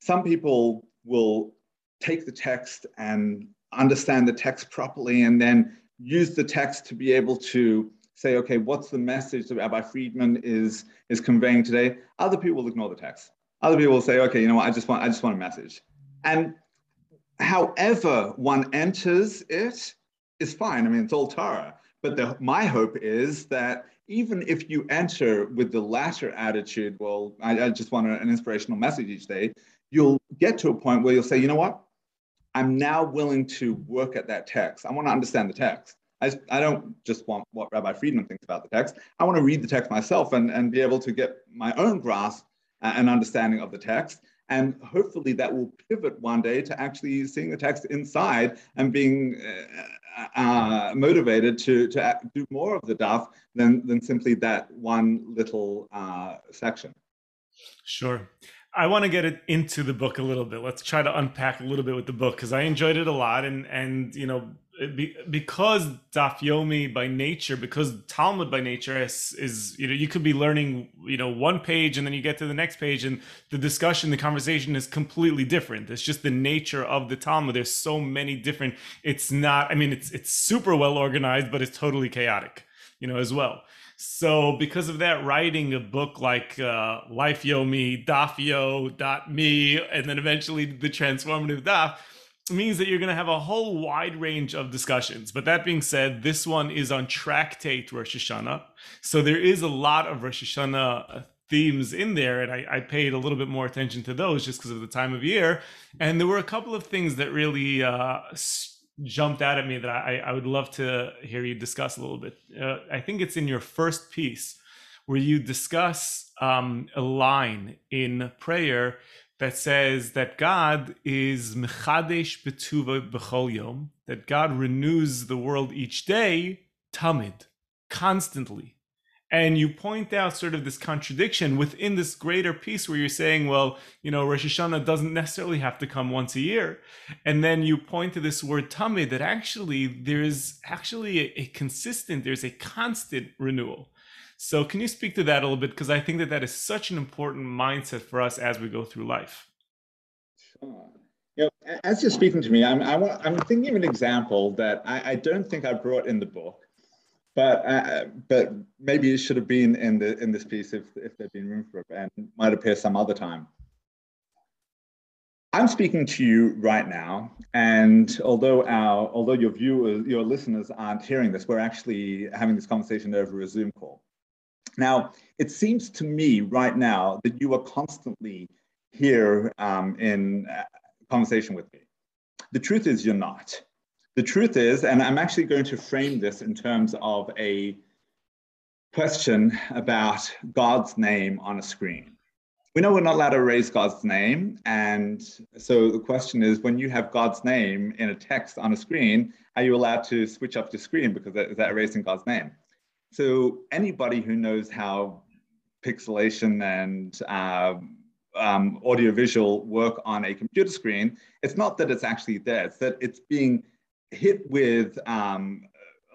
Some people will take the text and understand the text properly, and then use the text to be able to say, okay, what's the message that Rabbi Friedman is conveying today? Other people will ignore the text. Other people will say, okay, what, I just want a message. And however one enters it is fine. I mean, it's all Torah. But my hope is that even if you enter with the latter attitude, well, I just want an inspirational message each day, you'll get to a point where you'll say, what? I'm now willing to work at that text. I want to understand the text. I don't just want what Rabbi Friedman thinks about the text. I want to read the text myself and be able to get my own grasp and understanding of the text. And hopefully that will pivot one day to actually seeing the text inside and being motivated to do more of the daf than simply that one little section. Sure. I want to get it into the book a little bit. Let's try to unpack a little bit with the book, because I enjoyed it a lot. And because Daf Yomi by nature, because Talmud by nature is you could be learning, one page, and then you get to the next page and the discussion, the conversation is completely different. It's just the nature of the Talmud. There's so many different, it's not, I mean, it's super well organized, but it's totally chaotic, as well. So because of that, writing a book like Life Yomi, Dafyo.me, and then eventually the Transformative Daf, means that you're going to have a whole wide range of discussions. But that being said, this one is on Tractate Rosh Hashanah. So there is a lot of Rosh Hashanah themes in there, and I paid a little bit more attention to those just because of the time of year. And there were a couple of things that really jumped out at me that I would love to hear you discuss a little bit. I think it's in your first piece where you discuss a line in prayer that says that God is mechadesh betuva b'chol yom, that God renews the world each day, tamid, constantly. And you point out sort of this contradiction within this greater piece where you're saying, well, Rosh Hashanah doesn't necessarily have to come once a year. And then you point to this word tamid, that actually there's actually a constant renewal. So can you speak to that a little bit? Because I think that that is such an important mindset for us as we go through life. Sure. You know, as you're speaking to me, I'm thinking of an example that I don't think I brought in the book, but maybe it should have been in this piece if there'd been room for it, and it might appear some other time. I'm speaking to you right now, and although your viewers, your listeners aren't hearing this, we're actually having this conversation over a Zoom call. Now, it seems to me right now that you are constantly here in conversation with me. The truth is you're not. The truth is, and I'm actually going to frame this in terms of a question about God's name on a screen. We know we're not allowed to erase God's name. And so the question is, when you have God's name in a text on a screen, are you allowed to switch off your screen? Because is that erasing God's name? So anybody who knows how pixelation and audiovisual work on a computer screen, it's not that it's actually there, it's that it's being hit with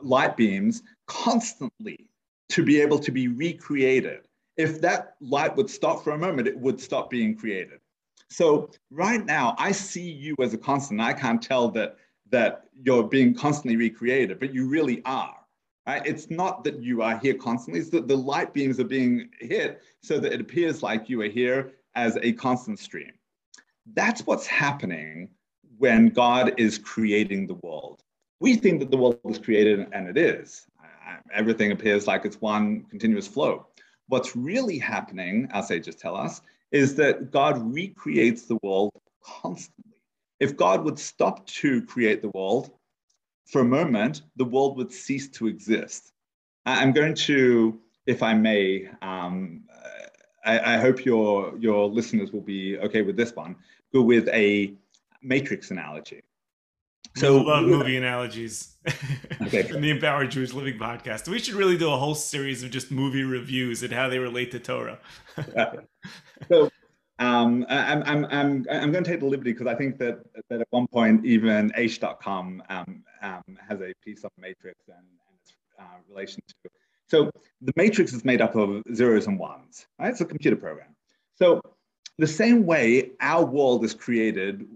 light beams constantly to be able to be recreated. If that light would stop for a moment, it would stop being created. So right now, I see you as a constant. I can't tell that you're being constantly recreated, but you really are. Right? It's not that you are here constantly, it's that the light beams are being hit so that it appears like you are here as a constant stream. That's what's happening when God is creating the world. We think that the world was created, and it is. Everything appears like it's one continuous flow. What's really happening, our sages tell us, is that God recreates the world constantly. If God would stop to create the world for a moment, the world would cease to exist. I'm going to, if I may, I hope your listeners will be okay with this one, go with a Matrix analogy. So I love movie analogies. Okay. And the Empowered Jewish Living podcast. We should really do a whole series of just movie reviews and how they relate to Torah. So I'm going to take the liberty, because I think that at one point even H.com has a piece on Matrix and its relation to. So the matrix is made up of zeros and ones, right? It's a computer program. So the same way our world is created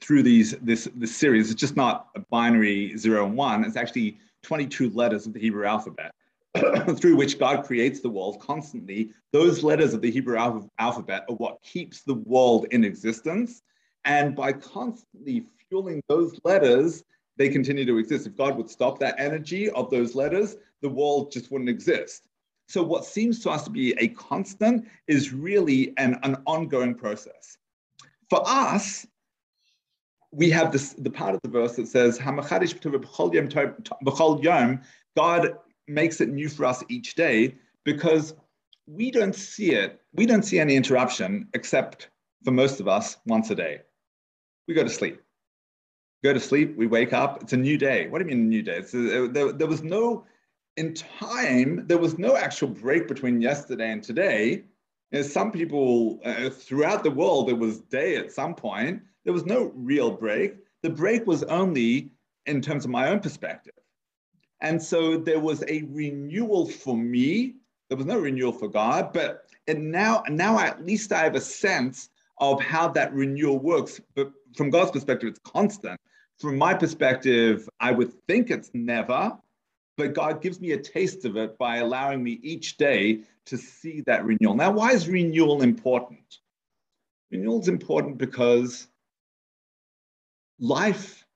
through this series, it's just not a binary 0 and 1, it's actually 22 letters of the Hebrew alphabet through which God creates the world constantly. Those letters of the Hebrew alphabet are what keeps the world in existence. And by constantly fueling those letters, they continue to exist. If God would stop that energy of those letters, the world just wouldn't exist. So what seems to us to be a constant is really an ongoing process. For us, we have the part of the verse that says, "Hamachadish b'chol yom." God makes it new for us each day, because we don't see it. We don't see any interruption, except for most of us, once a day. We go to sleep. Go to sleep, we wake up, it's a new day. What do you mean a new day? There was no, in time, there was no actual break between yesterday and today. And some people throughout the world, it was day at some point. There was no real break. The break was only in terms of my own perspective. And so there was a renewal for me. There was no renewal for God, but and now at least I have a sense of how that renewal works. But from God's perspective, it's constant. From my perspective, I would think it's never, but God gives me a taste of it by allowing me each day to see that renewal. Now, why is renewal important? Renewal is important because life,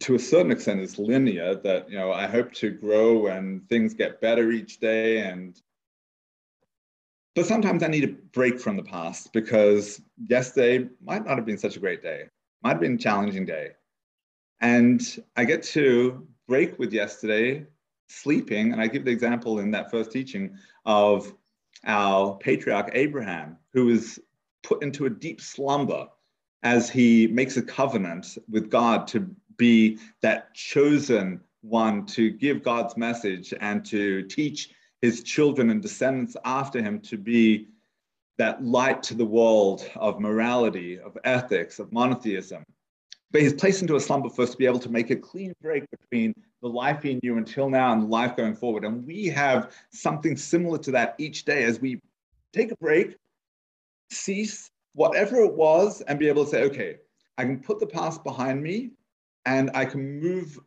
to a certain extent, is linear, that, you know, I hope to grow and things get better each day. But sometimes I need a break from the past, because yesterday might not have been such a great day. Might have been a challenging day. And I get to break with yesterday, sleeping. And I give the example in that first teaching of our patriarch Abraham, who is put into a deep slumber as he makes a covenant with God to be that chosen one, to give God's message and to teach his children and descendants after him to be that light to the world of morality, of ethics, of monotheism. But he's placed into a slumber first to be able to make a clean break between the life he knew until now and the life going forward. And we have something similar to that each day as we take a break, cease whatever it was, and be able to say, okay, I can put the past behind me and I can move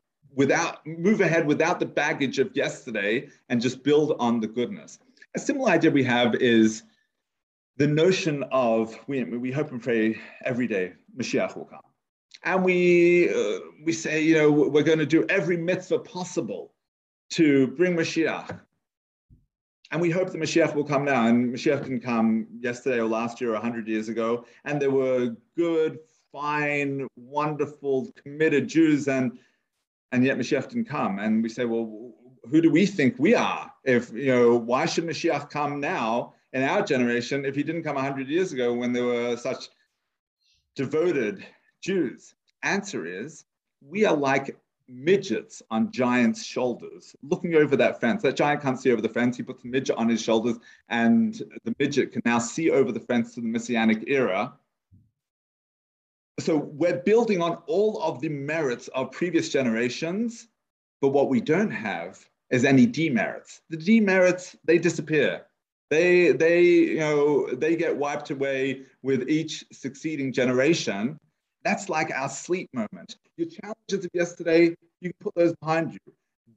ahead without the baggage of yesterday and just build on the goodness. A similar idea we have is the notion of, we hope and pray every day, Mashiach will come. And we say, you know, we're going to do every mitzvah possible to bring Mashiach. And we hope the Mashiach will come now. And Mashiach didn't come yesterday or last year or 100 years ago. And there were good, fine, wonderful, committed Jews. And yet Mashiach didn't come. And we say, well, who do we think we are? If, you know, why should Mashiach come now in our generation if he didn't come 100 years ago when there were such devoted Jews? Answer is, we are like midgets on giants' shoulders, looking over that fence. That giant can't see over the fence. He puts a midget on his shoulders, and the midget can now see over the fence to the Messianic era. So we're building on all of the merits of previous generations, but what we don't have is any demerits. The demerits, they disappear. They get wiped away with each succeeding generation. That's like our sleep moment. Your challenges of yesterday, you can put those behind you.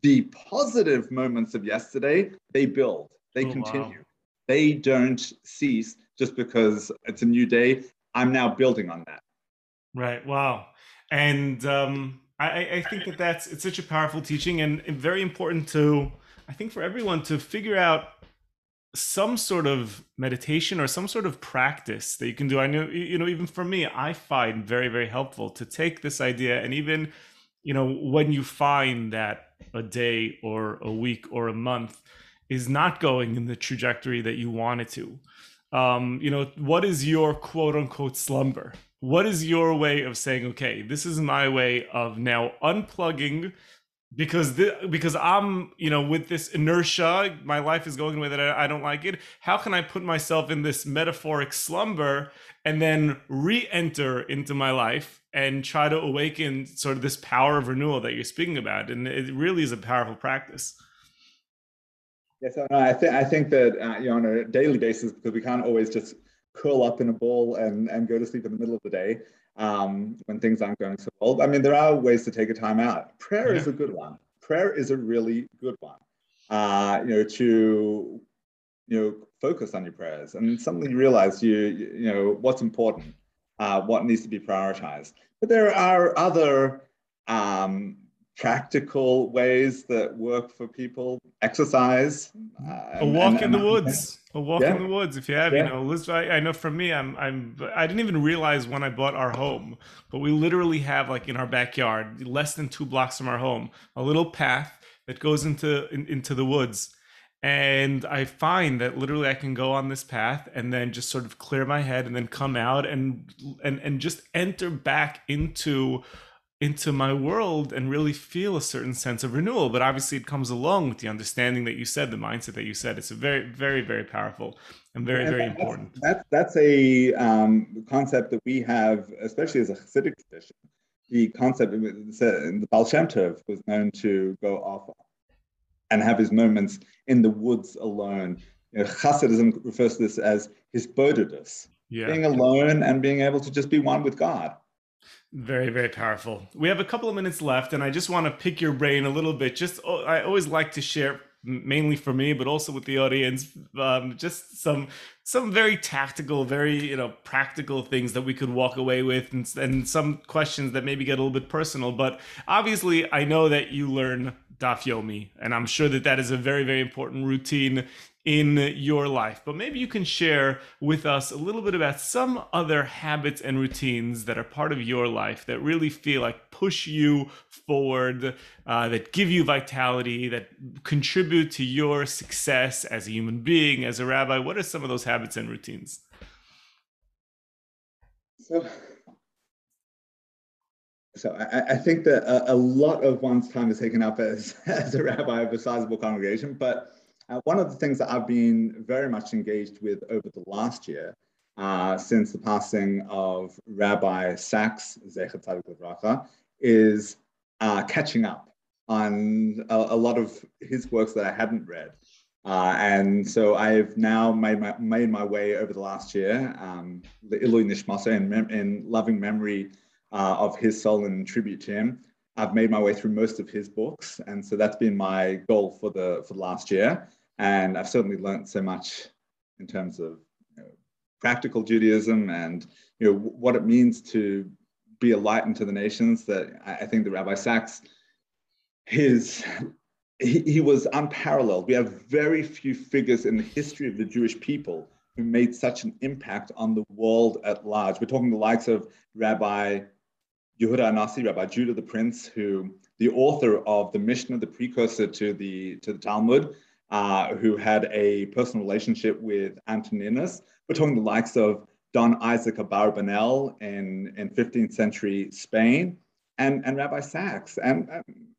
The positive moments of yesterday, they build, they continue. Wow. They don't cease just because it's a new day. I'm now building on that. Right. Wow. And I think it's such a powerful teaching, and very important to, I think, for everyone to figure out some sort of meditation or some sort of practice that you can do. I know, you know, even for me, I find very, very helpful to take this idea. And even, you know, when you find that a day or a week or a month is not going in the trajectory that you want it to, you know, what is your quote unquote slumber? What is your way of saying, okay, this is my way of now unplugging, because I'm, you know, with this inertia, my life is going the way that I don't like it. How can I put myself in this metaphoric slumber and then re-enter into my life and try to awaken sort of this power of renewal that you're speaking about? And it really is a powerful practice. Yes, I think that you know, on a daily basis, because we can't always just curl up in a ball and go to sleep in the middle of the day. When things aren't going so well. I mean, there are ways to take a time out. Prayer is a good one. Prayer is a really good one. Focus on your prayers, and suddenly you realize you know what's important, what needs to be prioritized. But there are other practical ways that work for people. Exercise, a walk in the woods if you have. I know for me, I didn't even realize when I bought our home, but we literally have, like, in our backyard, less than 2 blocks from our home, a little path that goes into the woods. And I find that literally I can go on this path and then just sort of clear my head and then come out and just enter back into my world and really feel a certain sense of renewal. But obviously it comes along with the understanding that you said, the mindset that you said. It's a very, very, very powerful and very important. That's a concept that we have, especially as a Hasidic tradition. The concept in the Baal Shem Tov was known to go off and have his moments in the woods alone. You know, Hasidism refers to this as his bodidus, being alone and being able to just be one with God. Very, very powerful. We have a couple of minutes left, and I just want to pick your brain a little bit. I always like to share, mainly for me, but also with the audience, just some very tactical, very, you know, practical things that we could walk away with, and some questions that maybe get a little bit personal. But obviously, I know that you learn Daf Yomi, and I'm sure that is a very, very important routine in your life. But maybe you can share with us a little bit about some other habits and routines that are part of your life that really feel like push you forward, that give you vitality, that contribute to your success as a human being, as a rabbi. What are some of those habits and routines? So I think that a lot of one's time is taken up as a rabbi of a sizable congregation, but one of the things that I've been very much engaged with over the last year, since the passing of Rabbi Sachs, Zecher Tzadik Livracha, is catching up. on a lot of his works that I hadn't read. And so I've now made my way over the last year, the Illuy Nishmasa in loving memory of his soul and tribute to him. I've made my way through most of his books. And so that's been my goal for the last year. And I've certainly learned so much in terms of practical Judaism and what it means to be a light unto the nations, that I think that Rabbi Sachs, he was unparalleled. We have very few figures in the history of the Jewish people who made such an impact on the world at large. We're talking the likes of Rabbi Yehuda Anasi, Rabbi Judah the Prince, who the author of the Mishnah, the precursor to the Talmud, who had a personal relationship with Antoninus. We're talking the likes of Don Isaac of Barbanel in 15th century Spain, and Rabbi Sachs, and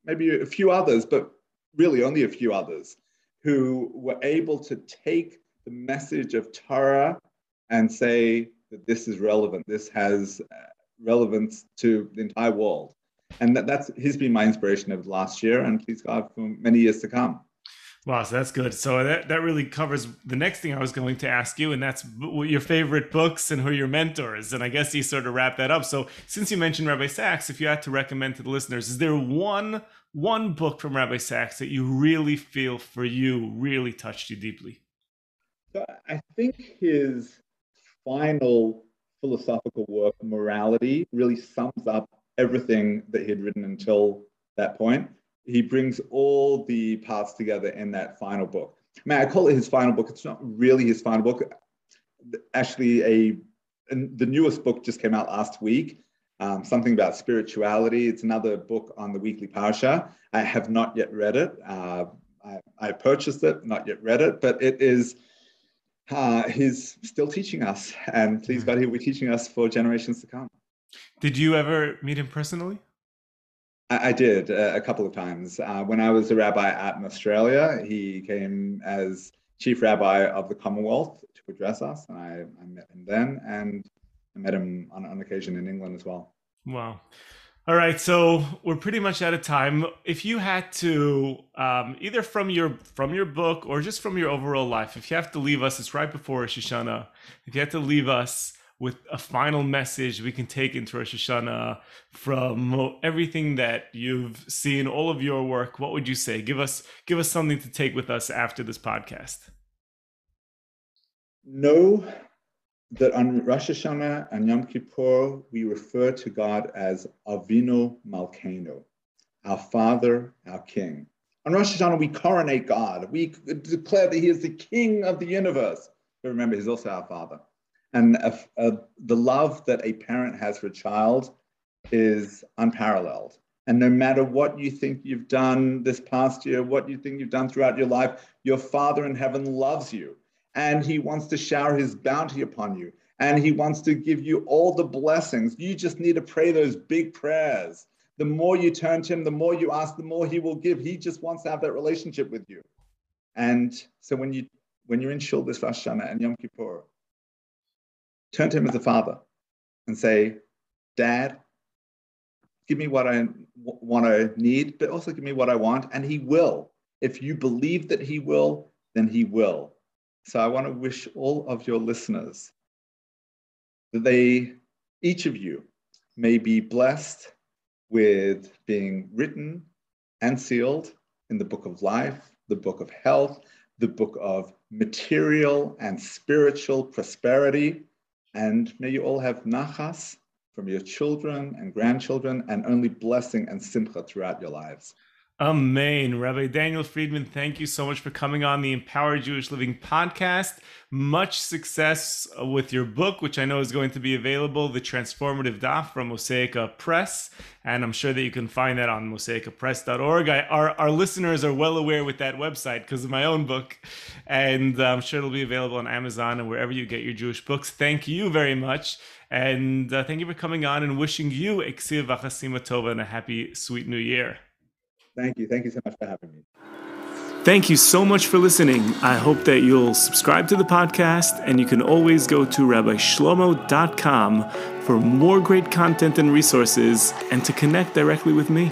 maybe a few others, but really only a few others, who were able to take the message of Torah and say that this is relevant, this has relevance to the entire world. And that's he's been my inspiration over the last year, and please God, for many years to come. Wow, so that's good. So that really covers the next thing I was going to ask you, and that's your favorite books and who your mentor is. And I guess you sort of wrapped that up. So since you mentioned Rabbi Sachs, if you had to recommend to the listeners, is there one book from Rabbi Sachs that you really feel for you really touched you deeply? So I think his final philosophical work, Morality, really sums up everything that he had written until that point. He brings all the parts together in that final book. I call it his final book. It's not really his final book. Actually, the newest book just came out last week, something about spirituality. It's another book on the weekly parasha. I have not yet read it. I purchased it, not yet read it, but it is, he's still teaching us. And please God, he'll be teaching us for generations to come. Did you ever meet him personally? I did a couple of times. When I was a rabbi out in Australia, he came as chief rabbi of the Commonwealth to address us, and I met him then, and I met him on occasion in England as well. Wow. All right, so we're pretty much out of time. If you had to, either from your book or just from your overall life, if you have to leave us, it's right before Rosh Hashanah, if you had to leave us with a final message we can take into Rosh Hashanah from everything that you've seen, all of your work, what would you say? Give us something to take with us after this podcast. Know that on Rosh Hashanah and Yom Kippur, we refer to God as Avinu Malkeinu, our Father, our King. On Rosh Hashanah, we coronate God. We declare that he is the King of the universe. But remember, he's also our Father. And the love that a parent has for a child is unparalleled. And no matter what you think you've done this past year, what you think you've done throughout your life, your Father in heaven loves you. And he wants to shower his bounty upon you. And he wants to give you all the blessings. You just need to pray those big prayers. The more you turn to him, the more you ask, the more he will give. He just wants to have that relationship with you. And so when you're in Shul this Rosh Hashanah and Yom Kippur, turn to him as a father and say, Dad, give me what I want to need, but also give me what I want. And he will. If you believe that he will, then he will. So I want to wish all of your listeners that each of you may be blessed with being written and sealed in the book of life, the book of health, the book of material and spiritual prosperity. And may you all have nachas from your children and grandchildren, and only blessing and simcha throughout your lives. Amen. Rabbi Daniel Friedman, thank you so much for coming on the Empowered Jewish Living podcast. Much success with your book, which I know is going to be available, The Transformative Daf from Mosaica Press. And I'm sure that you can find that on mosaicapress.org. Our listeners are well aware with that website because of my own book. And I'm sure it'll be available on Amazon and wherever you get your Jewish books. Thank you very much. And thank you for coming on, and wishing you Eksiv V'Chasima Tova and a happy, sweet new year. Thank you. Thank you so much for having me. Thank you so much for listening. I hope that you'll subscribe to the podcast, and you can always go to rabbishlomo.com for more great content and resources, and to connect directly with me.